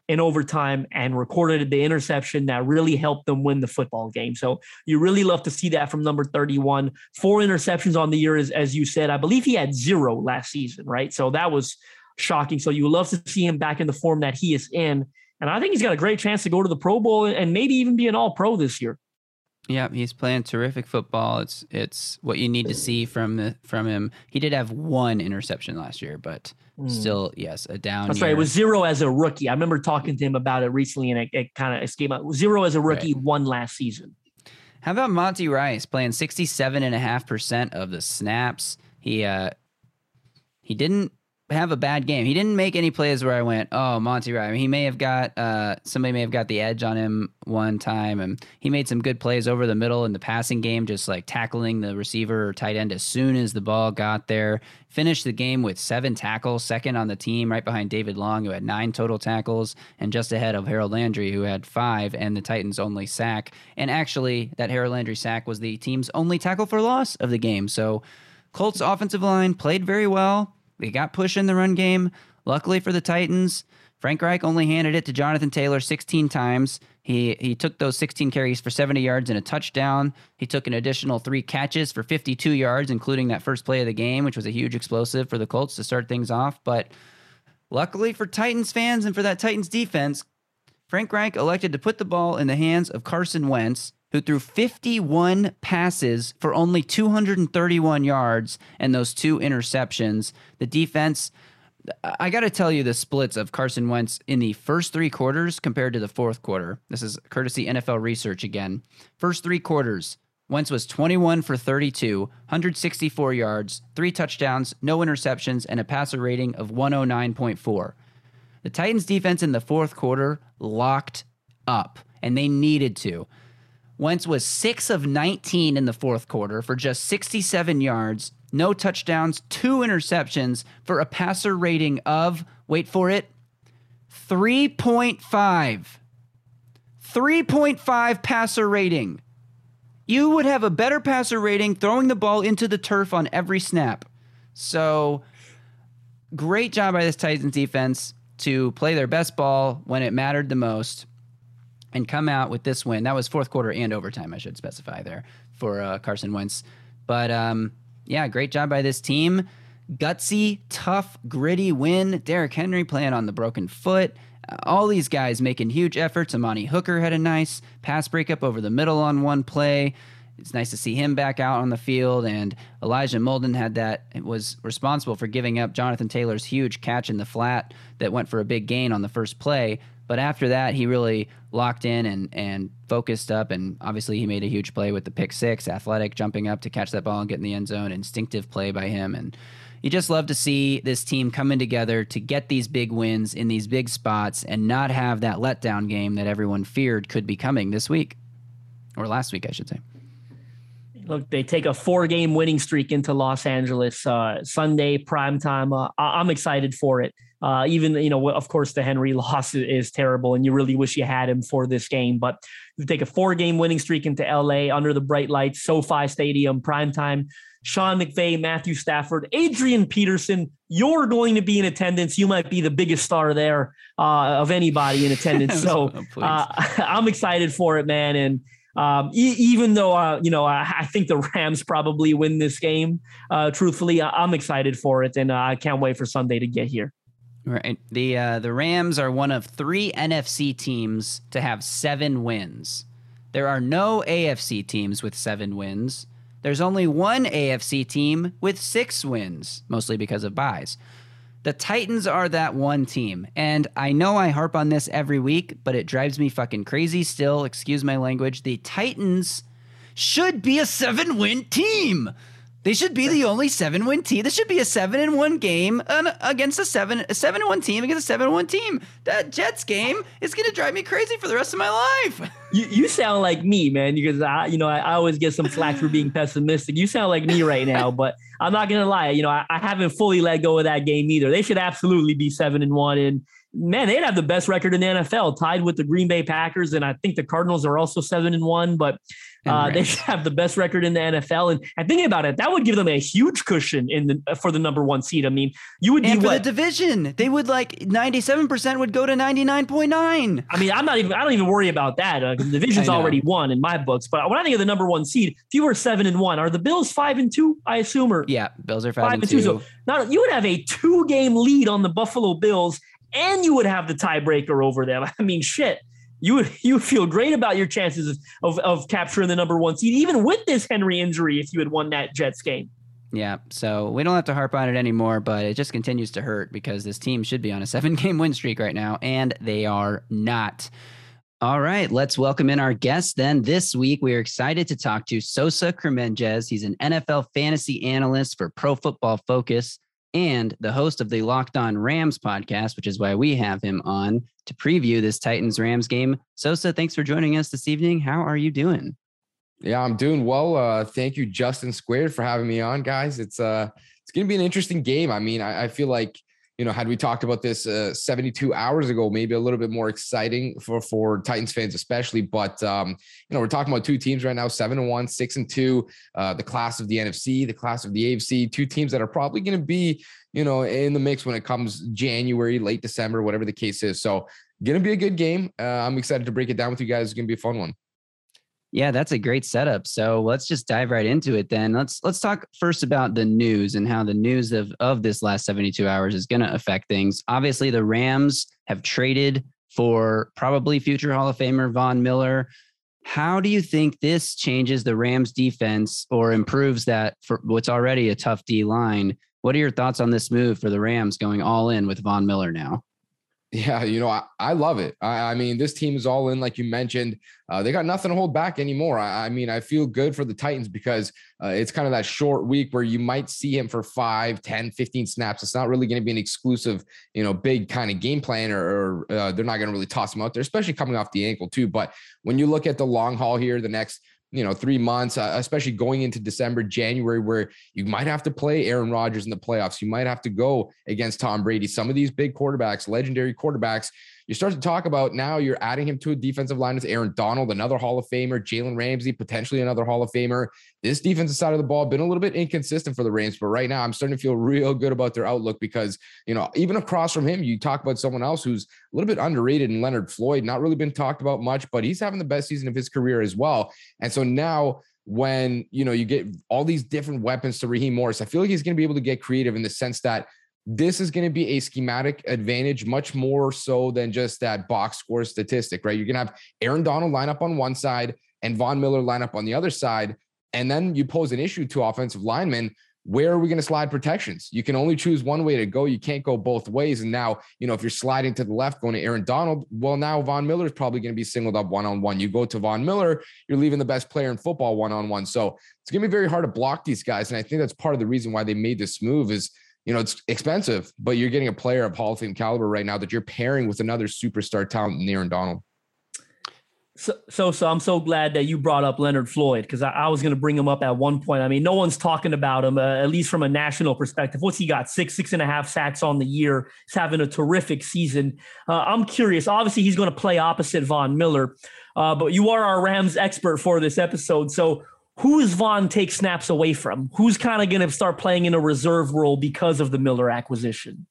in overtime and recorded the interception that really helped them win the football game. So you really love to see that from number thirty-one. Four interceptions on the year, as, as you said. I believe he had zero last season, right? So that was shocking. So you love to see him back in the form that he is in. And I think he's got a great chance to go to the Pro Bowl and maybe even be an all-pro this year. Yeah, he's playing terrific football. It's it's what you need to see from the, from him. He did have one interception last year, but mm. still, yes, a down That's year. Right. It was zero as a rookie. I remember talking to him about it recently, and it, it kind of escaped out. Zero as a rookie, right. One last season. How about Monty Rice playing sixty-seven point five percent of the snaps? He uh, he didn't have a bad game. He didn't make any plays where I went, oh, Monty Rice. I mean, he may have got uh somebody may have got the edge on him one time, and he made some good plays over the middle in the passing game, just like tackling the receiver or tight end as soon as the ball got there. Finished the game with seven tackles, second on the team, right behind David Long, who had nine total tackles, and just ahead of Harold Landry, who had five, and the Titans' only sack. And actually, that Harold Landry sack was the team's only tackle for loss of the game. So Colts offensive line played very well. They got push in the run game. Luckily for the Titans, Frank Reich only handed it to Jonathan Taylor sixteen times. He he took those sixteen carries for seventy yards and a touchdown. He took an additional three catches for fifty-two yards, including that first play of the game, which was a huge explosive for the Colts to start things off. But luckily for Titans fans and for that Titans defense, Frank Reich elected to put the ball in the hands of Carson Wentz, who threw fifty-one passes for only two hundred thirty-one yards and those two interceptions. The defense, I got to tell you the splits of Carson Wentz in the first three quarters compared to the fourth quarter. This is courtesy N F L Research again. First three quarters, Wentz was twenty-one for thirty-two, one hundred sixty-four yards, three touchdowns, no interceptions, and a passer rating of one oh nine point four. The Titans defense in the fourth quarter locked up, and they needed to. Wentz was six of nineteen in the fourth quarter for just sixty-seven yards, no touchdowns, two interceptions for a passer rating of, wait for it, three point five. three point five passer rating. You would have a better passer rating throwing the ball into the turf on every snap. So, great job by this Titans defense to play their best ball when it mattered the most and come out with this win. That was fourth quarter and overtime, I should specify there, for uh, Carson Wentz. But, um, yeah, great job by this team. Gutsy, tough, gritty win. Derrick Henry playing on the broken foot. Uh, all these guys making huge efforts. Imani Hooker had a nice pass breakup over the middle on one play. It's nice to see him back out on the field. And Elijah Molden had that, was responsible for giving up Jonathan Taylor's huge catch in the flat that went for a big gain on the first play. But after that, he really locked in and, and focused up, and obviously he made a huge play with the pick six, athletic jumping up to catch that ball and get in the end zone, instinctive play by him. And you just love to see this team coming together to get these big wins in these big spots and not have that letdown game that everyone feared could be coming this week, or last week, I should say. Look, they take a four-game winning streak into Los Angeles uh, Sunday primetime. Uh, I'm excited for it. Uh, even, you know, of course, the Henry loss is terrible and you really wish you had him for this game. But you take a four game winning streak into L A under the bright lights, SoFi Stadium, primetime. Sean McVay, Matthew Stafford, Adrian Peterson, you're going to be in attendance. You might be the biggest star there uh, of anybody in attendance. So uh, I'm excited for it, man. And um, e- even though, uh, you know, I-, I think the Rams probably win this game, uh, truthfully, I- I'm excited for it. And uh, I can't wait for Sunday to get here. Right. The, uh, the Rams are one of three N F C teams to have seven wins. There are no A F C teams with seven wins. There's only one A F C team with six wins, mostly because of buys. The Titans are that one team. And I know I harp on this every week, but it drives me fucking crazy still. Excuse my language. The Titans should be a seven-win team. They should be the only seven-win team. This should be a seven and one game against a seven, a seven and one team against a seven and one team. That Jets game is going to drive me crazy for the rest of my life. You, you sound like me, man, because I, you know, I, I always get some flack for being pessimistic. You sound like me right now, but I'm not going to lie. You know, I, I haven't fully let go of that game either. They should absolutely be seven and one, and man, they'd have the best record in the N F L, tied with the Green Bay Packers, and I think the Cardinals are also seven and one. But uh, they should have the best record in the N F L. And, and thinking about it, that would give them a huge cushion in the for the number one seed. I mean, you would be and for what? The division. They would like ninety-seven percent would go to ninety-nine point nine. I mean, I'm not even. I don't even worry about that. Uh, the division's already won in my books. But when I think of the number one seed, if you were seven and one, are the Bills five and two? I assume. Or yeah, Bills are five, five and two. two. So not you would have a two-game lead on the Buffalo Bills. And you would have the tiebreaker over them. I mean, shit, you would you feel great about your chances of, of of capturing the number one seed, even with this Henry injury, if you had won that Jets game. Yeah, so we don't have to harp on it anymore, but it just continues to hurt because this team should be on a seven-game win streak right now, and they are not. All right, let's welcome in our guest then. This week, we are excited to talk to Sosa Kremenjas. He's an N F L fantasy analyst for Pro Football Focus and the host of the Locked on Rams podcast, which is why we have him on to preview this Titans-Rams game. Sosa, thanks for joining us this evening. How are you doing? Yeah, I'm doing well. Uh, thank you, Justin Squared, for having me on, guys. It's uh, it's going to be an interesting game. I mean, I, I feel like, you know, had we talked about this uh, seventy-two hours ago, maybe a little bit more exciting for, for Titans fans, especially. But, um, you know, we're talking about two teams right now, seven and one, six and two, uh, the class of the N F C, the class of the A F C, two teams that are probably going to be, you know, in the mix when it comes January, late December, whatever the case is. So going to be a good game. Uh, I'm excited to break it down with you guys. It's going to be a fun one. Yeah, that's a great setup. So let's just dive right into it then. Let's let's talk first about the news and how the news of, of this last seventy-two hours is going to affect things. Obviously, the Rams have traded for probably future Hall of Famer Von Miller. How do you think this changes the Rams defense or improves that for what's already a tough D line? What are your thoughts on this move for the Rams going all in with Von Miller now? Yeah, you know, I, I love it. I, I mean, this team is all in, like you mentioned. Uh, they got nothing to hold back anymore. I, I mean, I feel good for the Titans because uh, it's kind of that short week where you might see him for five, ten, fifteen snaps. It's not really going to be an exclusive, you know, big kind of game plan or, or uh, they're not going to really toss him out there, especially coming off the ankle too. But when you look at the long haul here, the next you know, three months, uh, especially going into December, January, where you might have to play Aaron Rodgers in the playoffs. You might have to go against Tom Brady. Some of these big quarterbacks, legendary quarterbacks, you start to talk about now you're adding him to a defensive line with Aaron Donald, another Hall of Famer, Jalen Ramsey, potentially another Hall of Famer. This defensive side of the ball been a little bit inconsistent for the Rams, but right now I'm starting to feel real good about their outlook because, you know, even across from him, you talk about someone else who's a little bit underrated in Leonard Floyd, not really been talked about much, but he's having the best season of his career as well. And so now when, you know, you get all these different weapons to Raheem Morris, I feel like he's going to be able to get creative in the sense that this is going to be a schematic advantage, much more so than just that box score statistic, right? You're going to have Aaron Donald line up on one side and Von Miller line up on the other side. And then you pose an issue to offensive linemen. Where are we going to slide protections? You can only choose one way to go. You can't go both ways. And now, you know, if you're sliding to the left, going to Aaron Donald, well, now Von Miller is probably going to be singled up one-on-one. You go to Von Miller, you're leaving the best player in football one-on-one. So it's going to be very hard to block these guys. And I think that's part of the reason why they made this move is, you know, it's expensive, but you're getting a player of Hall of Fame caliber right now that you're pairing with another superstar talent in Aaron Donald. So, so, so I'm so glad that you brought up Leonard Floyd, because I, I was going to bring him up at one point. I mean, no one's talking about him, uh, at least from a national perspective. What's he got? Six, six and a half sacks on the year. He's having a terrific season. Uh, I'm curious. Obviously, he's going to play opposite Von Miller, uh, but you are our Rams expert for this episode. So who is Von take snaps away from? Who's kind of going to start playing in a reserve role because of the Miller acquisition?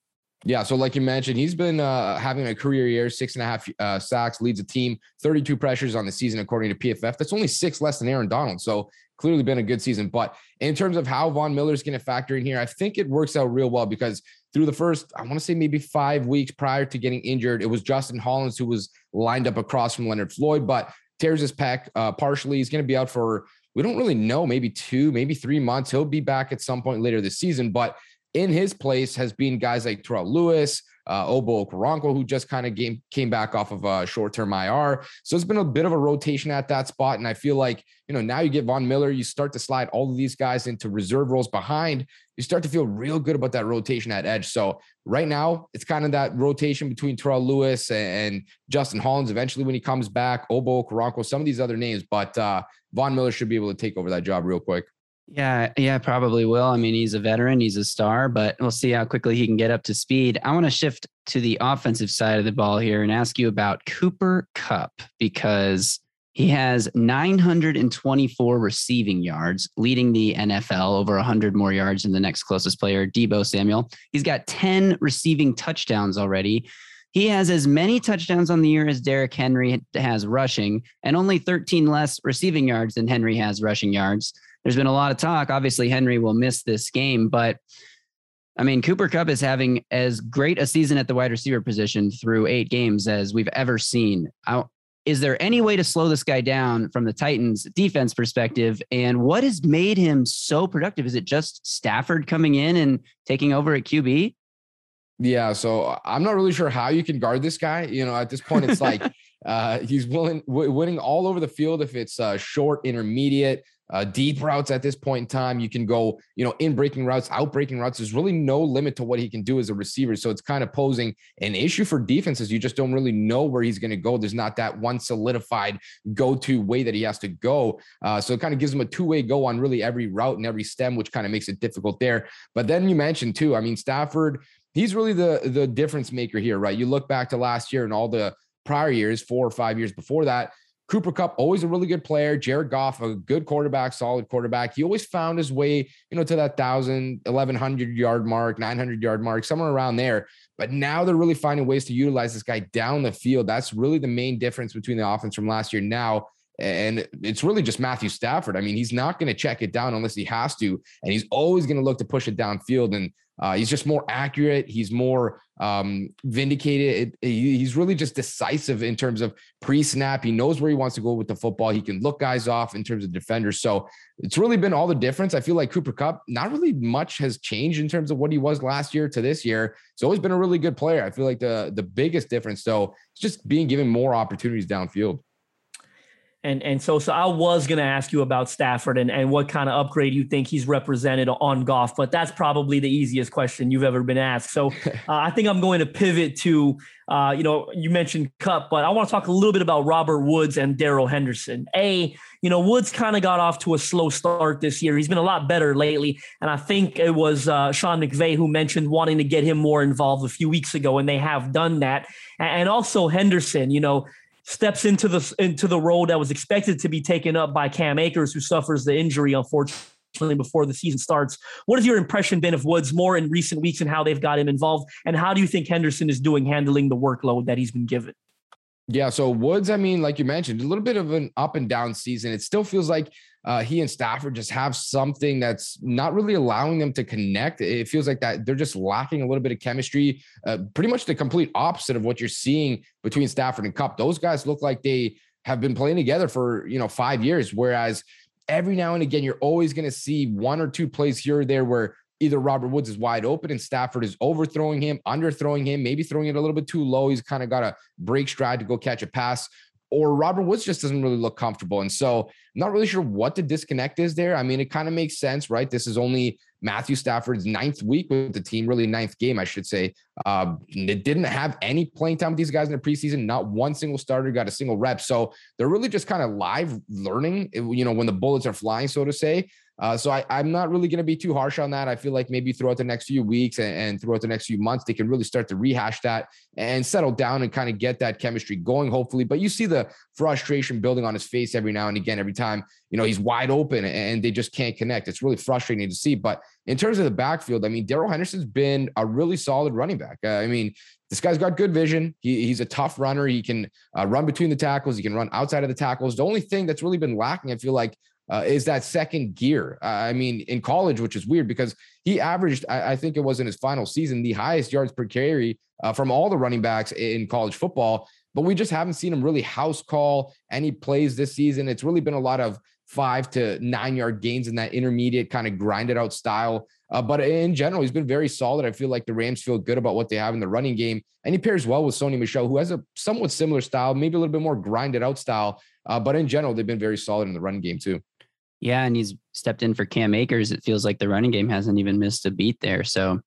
Yeah, so like you mentioned, he's been uh, having a career year, six and a half uh, sacks, leads a team, thirty-two pressures on the season, according to P F F. That's only six less than Aaron Donald, so clearly been a good season. But in terms of how Von Miller's going to factor in here, I think it works out real well, because through the first, I want to say maybe five weeks prior to getting injured, it was Justin Hollins who was lined up across from Leonard Floyd, but tears his pec uh, partially. He's going to be out for, we don't really know, maybe two, maybe three months. He'll be back at some point later this season, but in his place has been guys like Terrell Lewis, uh, Obo Okoronkwo, who just kind of came, came back off of a short-term I R. So it's been a bit of a rotation at that spot. And I feel like, you know, now you get Von Miller, you start to slide all of these guys into reserve roles behind. You start to feel real good about that rotation at edge. So right now, it's kind of that rotation between Terrell Lewis and Justin Hollins. Eventually, when he comes back, Obo Okoronkwo, some of these other names. But uh, Von Miller should be able to take over that job real quick. Yeah, yeah, probably will. I mean, he's a veteran, he's a star, but we'll see how quickly he can get up to speed. I want to shift to the offensive side of the ball here and ask you about Cooper Kupp, because he has nine hundred twenty-four receiving yards, leading the N F L, over one hundred more yards than the next closest player, Deebo Samuel. He's got ten receiving touchdowns already. He has as many touchdowns on the year as Derrick Henry has rushing, and only thirteen less receiving yards than Henry has rushing yards. There's been a lot of talk. Obviously, Henry will miss this game, but I mean, Cooper Kupp is having as great a season at the wide receiver position through eight games as we've ever seen. I, is there any way to slow this guy down from the Titans defense perspective? And what has made him so productive? Is it just Stafford coming in and taking over at Q B? Yeah, so I'm not really sure how you can guard this guy. You know, at this point, it's like uh, he's willing, w- winning all over the field. If it's uh, short, intermediate, Uh, deep routes at this point in time, you can go, you know, in breaking routes, out breaking routes. There's really no limit to what he can do as a receiver. So it's kind of posing an issue for defenses. You just don't really know where he's going to go. There's not that one solidified go-to way that he has to go. Uh, so it kind of gives him a two-way go on really every route and every stem, which kind of makes it difficult there. But then you mentioned too, I mean, Stafford, he's really the, the difference maker here, right? You look back to last year and all the prior years, four or five years before that, Cooper Kupp, always a really good player. Jared Goff, a good quarterback, solid quarterback. He always found his way, you know, to that one thousand, eleven hundred yard mark, nine hundred yard mark, somewhere around there. But now they're really finding ways to utilize this guy down the field. That's really the main difference between the offense from last year now. And it's really just Matthew Stafford. I mean, he's not going to check it down unless he has to. And he's always going to look to push it downfield. And uh, he's just more accurate. He's more um, vindicated. It, he, he's really just decisive in terms of pre-snap. He knows where he wants to go with the football. He can look guys off in terms of defenders. So it's really been all the difference. I feel like Cooper Kupp, not really much has changed in terms of what he was last year to this year. He's always been a really good player. I feel like the, the biggest difference, though, is just being given more opportunities downfield. And and so, so I was going to ask you about Stafford and, and what kind of upgrade you think he's represented on Goff, but that's probably the easiest question you've ever been asked. So uh, I think I'm going to pivot to, uh, you know, you mentioned Kupp, but I want to talk a little bit about Robert Woods and Darrell Henderson. A, you know, Woods kind of got off to a slow start this year. He's been a lot better lately. And I think it was uh, Sean McVay who mentioned wanting to get him more involved a few weeks ago, and they have done that. And also Henderson, you know, steps into the into the role that was expected to be taken up by Cam Akers, who suffers the injury, unfortunately, before the season starts. What has your impression been of Woods more in recent weeks and how they've got him involved? And how do you think Henderson is doing handling the workload that he's been given? Yeah, so Woods, I mean, like you mentioned, a little bit of an up and down season. It still feels like uh, he and Stafford just have something that's not really allowing them to connect. It feels like that they're just lacking a little bit of chemistry, uh, pretty much the complete opposite of what you're seeing between Stafford and Kupp. Those guys look like they have been playing together for, you know, five years, whereas every now and again, you're always going to see one or two plays here or there where either Robert Woods is wide open and Stafford is overthrowing him, underthrowing him, maybe throwing it a little bit too low. He's kind of got a break stride to go catch a pass. or Robert Woods just doesn't really look comfortable. And so I'm not really sure what the disconnect is there. I mean, it kind of makes sense, right? This is only Matthew Stafford's ninth week with the team, really ninth game, I should say. Uh, it didn't have any playing time with these guys in the preseason. Not one single starter got a single rep. So they're really just kind of live learning, you know, when the bullets are flying, so to say. Uh, so I, I'm not really going to be too harsh on that. I feel like maybe throughout the next few weeks and, and throughout the next few months, they can really start to rehash that and settle down and kind of get that chemistry going, hopefully. But you see the frustration building on his face every now and again, every time, you know, he's wide open and they just can't connect. It's really frustrating to see. But in terms of the backfield, I mean, Darrell Henderson's been a really solid running back. Uh, I mean, this guy's got good vision. He, he's a tough runner. He can uh, run between the tackles. He can run outside of the tackles. The only thing that's really been lacking, I feel like, Uh, is that second gear. Uh, I mean, in college, which is weird because he averaged, I, I think it was in his final season, the highest yards per carry uh, from all the running backs in college football, but we just haven't seen him really house call any plays this season. It's really been a lot of five to nine yard gains in that intermediate kind of grinded out style. Uh, but in general, he's been very solid. I feel like the Rams feel good about what they have in the running game. And he pairs well with Sony Michel, who has a somewhat similar style, maybe a little bit more grinded out style. Uh, but in general, they've been very solid in the run game too. Yeah, and he's stepped in for Cam Akers. It feels like the running game hasn't even missed a beat there. So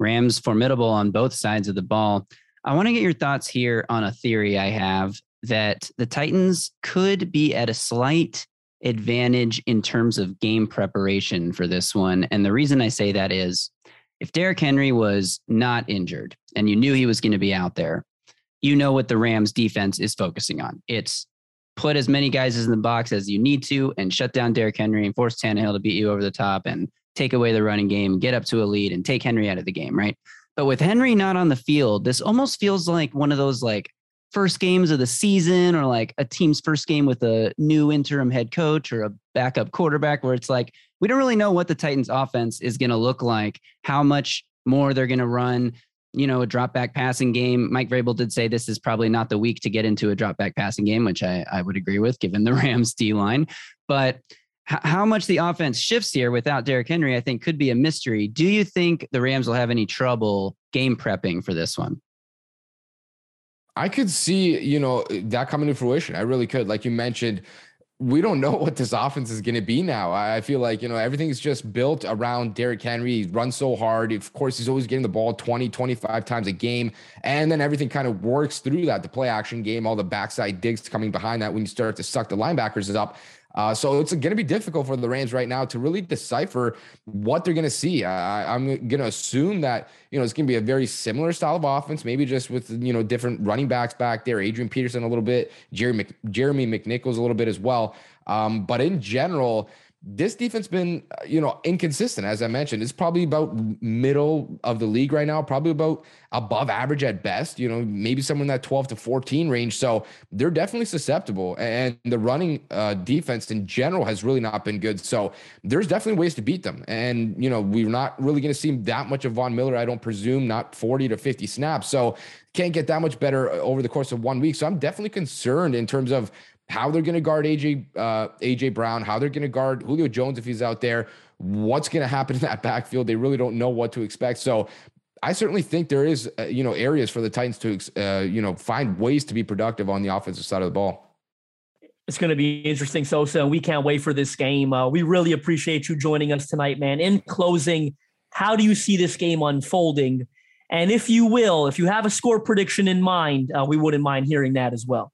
Rams formidable on both sides of the ball. I want to get your thoughts here on a theory I have that the Titans could be at a slight advantage in terms of game preparation for this one. And the reason I say that is if Derrick Henry was not injured and you knew he was going to be out there, you know what the Rams defense is focusing on. It's put as many guys in the box as you need to and shut down Derrick Henry and force Tannehill to beat you over the top and take away the running game, get up to a lead and take Henry out of the game. Right. But with Henry not on the field, this almost feels like one of those like first games of the season or like a team's first game with a new interim head coach or a backup quarterback where it's like, we don't really know what the Titans offense is going to look like, how much more they're going to run, you know, a drop back passing game. Mike Vrabel did say this is probably not the week to get into a drop back passing game, which I, I would agree with given the Rams D line, but h- how much the offense shifts here without Derrick Henry, I think could be a mystery. Do you think the Rams will have any trouble game prepping for this one? I could see, you know, that coming to fruition. I really could. Like you mentioned, we don't know what this offense is going to be now. I feel like, you know, everything is just built around Derrick Henry. He runs so hard. Of course, he's always getting the ball twenty, twenty-five times a game. And then everything kind of works through that, the play action game, all the backside digs coming behind that when you start to suck the linebackers up. Uh, so it's going to be difficult for the Rams right now to really decipher what they're going to see. Uh, I'm going to assume that, you know, it's going to be a very similar style of offense, maybe just with, you know, different running backs back there, Adrian Peterson a little bit, Jeremy, Jeremy McNichols a little bit as well. Um, but in general, this defense been, you know, inconsistent. As I mentioned, it's probably about middle of the league right now, probably about above average at best, you know, maybe somewhere in that twelve to fourteen range. So they're definitely susceptible and the running uh, defense in general has really not been good. So there's definitely ways to beat them. And, you know, we're not really going to see that much of Von Miller, I don't presume, not forty to fifty snaps. So can't get that much better over the course of one week. So I'm definitely concerned in terms of how they're going to guard A J uh, A J Brown, how they're going to guard Julio Jones if he's out there, what's going to happen in that backfield. They really don't know what to expect. So I certainly think there is, uh, you know, areas for the Titans to, uh, you know, find ways to be productive on the offensive side of the ball. It's going to be interesting, Sosa. We can't wait for this game. Uh, we really appreciate you joining us tonight, man. In closing, how do you see this game unfolding? And if you will, if you have a score prediction in mind, uh, we wouldn't mind hearing that as well.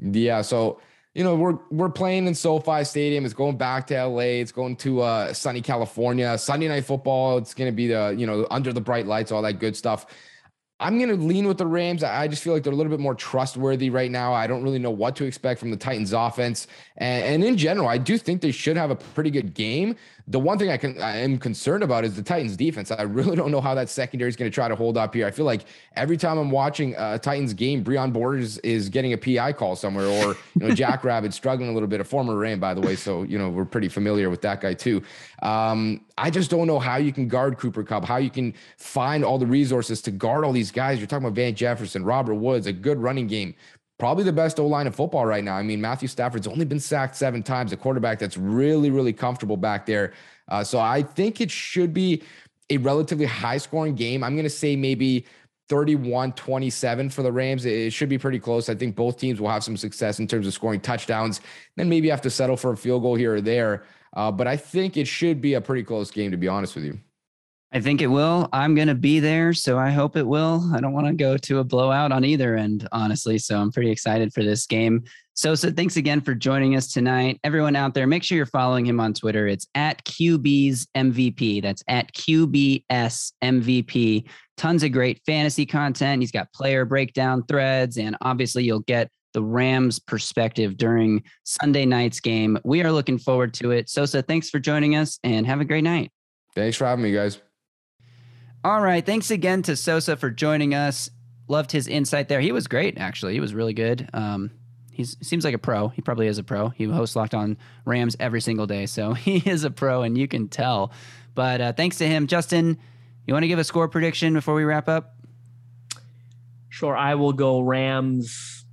Yeah. So, you know, we're, we're playing in SoFi Stadium. It's going back to L A. It's going to uh sunny California, Sunday night football. It's going to be the, you know, under the bright lights, all that good stuff. I'm going to lean with the Rams. I just feel like they're a little bit more trustworthy right now. I don't really know what to expect from the Titans offense. And, and in general, I do think they should have a pretty good game. The one thing I can, I am concerned about is the Titans defense. I really don't know how that secondary is going to try to hold up here. I feel like every time I'm watching a Titans game, Breon Borders is getting a P I call somewhere, or, you know, Jack Rabbit struggling a little bit, a former Ram, by the way. So, you know, we're pretty familiar with that guy too. Um, I just don't know how you can guard Cooper Kupp, how you can find all the resources to guard all these guys. You're talking about Van Jefferson, Robert Woods, a good running game, probably the best O-line of football right now. I mean, Matthew Stafford's only been sacked seven times, a quarterback that's really, really comfortable back there. Uh, so I think it should be a relatively high scoring game. I'm going to say maybe thirty-one twenty-seven for the Rams. It should be pretty close. I think both teams will have some success in terms of scoring touchdowns. Then maybe have to settle for a field goal here or there. Uh, but I think it should be a pretty close game, to be honest with you. I think it will. I'm going to be there, so I hope it will. I don't want to go to a blowout on either end, honestly, so I'm pretty excited for this game. Sosa, thanks again for joining us tonight. Everyone out there, make sure you're following him on Twitter. It's at Q B's M V P. That's at Q B S M V P. Tons of great fantasy content. He's got player breakdown threads, and obviously you'll get the Rams perspective during Sunday night's game. We are looking forward to it. Sosa, thanks for joining us, and have a great night. Thanks for having me, guys. All right. Thanks again to Sosa for joining us. Loved his insight there. He was great, actually. He was really good. Um, he seems like a pro. He probably is a pro. He hosts Locked on Rams every single day, so he is a pro, and you can tell. But uh, thanks to him. Justin, you want to give a score prediction before we wrap up? Sure. I will go Rams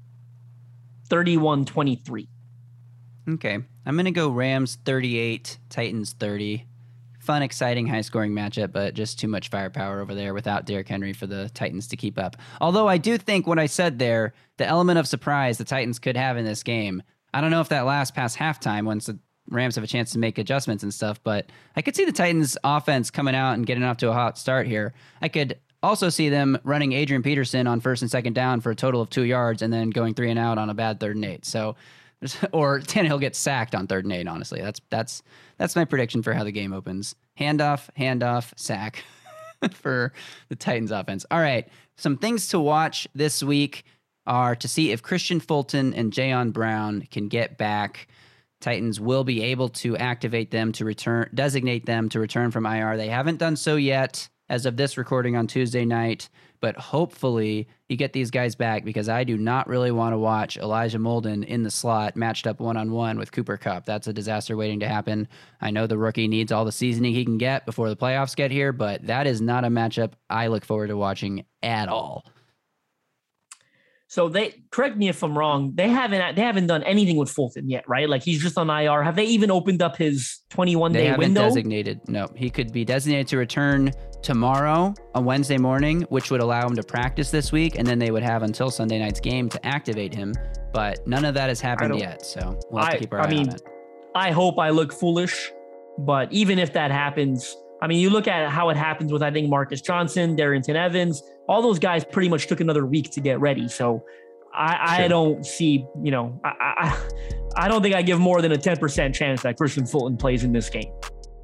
thirty-one twenty-three. Okay. I'm going to go Rams thirty-eight, Titans thirty. Fun, exciting, high-scoring matchup, but just too much firepower over there without Derrick Henry for the Titans to keep up. Although I do think what I said there, the element of surprise the Titans could have in this game. I don't know if that lasts past halftime once the Rams have a chance to make adjustments and stuff, but I could see the Titans' offense coming out and getting off to a hot start here. I could also see them running Adrian Peterson on first and second down for a total of two yards and then going three and out on a bad third and eight. So, or Tannehill gets sacked on third and eight, honestly. That's that's that's my prediction for how the game opens. Handoff, handoff, sack for the Titans offense. All right, some things to watch this week are to see if Christian Fulton and Jayon Brown can get back. Titans will be able to activate them to return, designate them to return from I R. They haven't done so yet as of this recording on Tuesday night, but hopefully you get these guys back because I do not really want to watch Elijah Molden in the slot matched up one-on-one with Cooper Kupp. That's a disaster waiting to happen. I know the rookie needs all the seasoning he can get before the playoffs get here, but that is not a matchup I look forward to watching at all. So they, correct me if I'm wrong, they haven't they haven't done anything with Fulton yet, right? Like he's just on I R. Have they even opened up his twenty-one day window? They haven't designated. No, he could be designated to return tomorrow on Wednesday morning, which would allow him to practice this week, and then they would have until Sunday night's game to activate him. But none of that has happened yet, so we'll have I, to keep our I eye mean, on it. I hope I look foolish, but even if that happens, I mean, you look at how it happens with I think Marcus Johnson, Darrington Evans. All those guys pretty much took another week to get ready. So I, sure. I don't see, you know, I, I I don't think I give more than a ten percent chance that Christian Fulton plays in this game.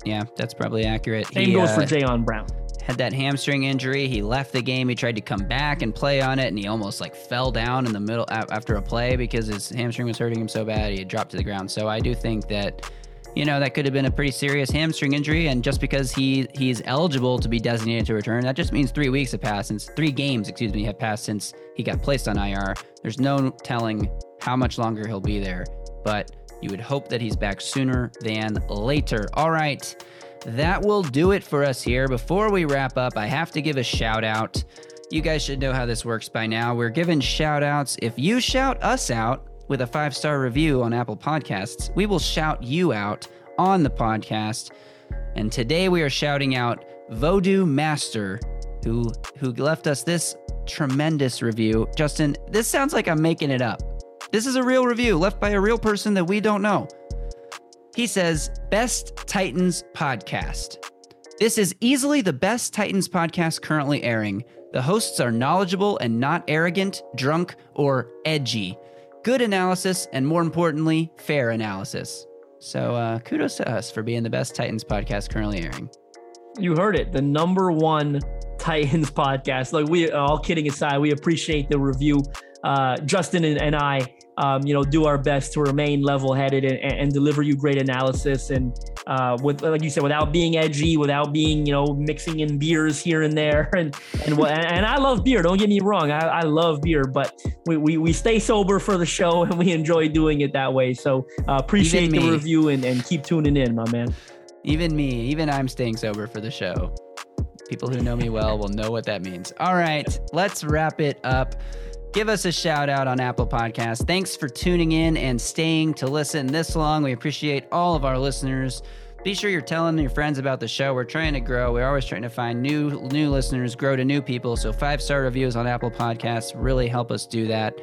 Yeah, that's probably accurate. Same he, goes uh, for Jayon Brown. Had that hamstring injury. He left the game. He tried to come back and play on it, and he almost like fell down in the middle after a play because his hamstring was hurting him so bad. He dropped to the ground. So I do think that, you know, that could have been a pretty serious hamstring injury. And just because he he's eligible to be designated to return, that just means three weeks have passed since three games, excuse me, have passed since he got placed on I R. There's no telling how much longer he'll be there, but you would hope that he's back sooner than later. All right, that will do it for us here. Before we wrap up, I have to give a shout out. You guys should know how this works by now. We're giving shout outs. If you shout us out with a five-star review on Apple Podcasts, we will shout you out on the podcast. And today we are shouting out Voodoo Master, who who left us this tremendous review. Justin, this sounds like I'm making it up. This is a real review left by a real person that we don't know. He says, "Best Titans podcast. This is easily the best Titans podcast currently airing. The hosts are knowledgeable and not arrogant, drunk, or edgy. Good analysis, and more importantly, fair analysis." So uh, kudos to us for being the best Titans podcast currently airing. You heard it. The number one Titans podcast. Like, we, all kidding aside, we appreciate the review. Uh, Justin and, and I, um, you know, do our best to remain level-headed and, and deliver you great analysis. And uh, with, like you said, without being edgy, without being, you know, mixing in beers here and there. And and and I love beer. Don't get me wrong. I, I love beer, but we, we we stay sober for the show and we enjoy doing it that way. So uh, appreciate the review and, and keep tuning in, my man. Even me, even I'm staying sober for the show. People who know me well will know what that means. All right, let's wrap it up. Give us a shout out on Apple Podcasts. Thanks for tuning in and staying to listen this long. We appreciate all of our listeners. Be sure you're telling your friends about the show. We're trying to grow. We're always trying to find new new listeners, grow to new people. So five-star reviews on Apple Podcasts really help us do that.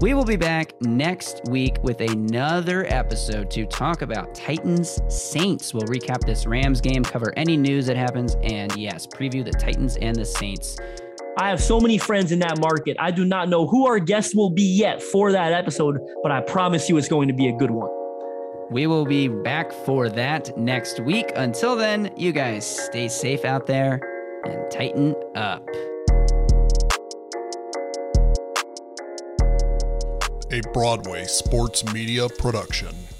We will be back next week with another episode to talk about Titans Saints. We'll recap this Rams game, cover any news that happens, and yes, preview the Titans and the Saints. I have so many friends in that market. I do not know who our guest will be yet for that episode, but I promise you it's going to be a good one. We will be back for that next week. Until then, you guys stay safe out there and tighten up. A Broadway Sports Media production.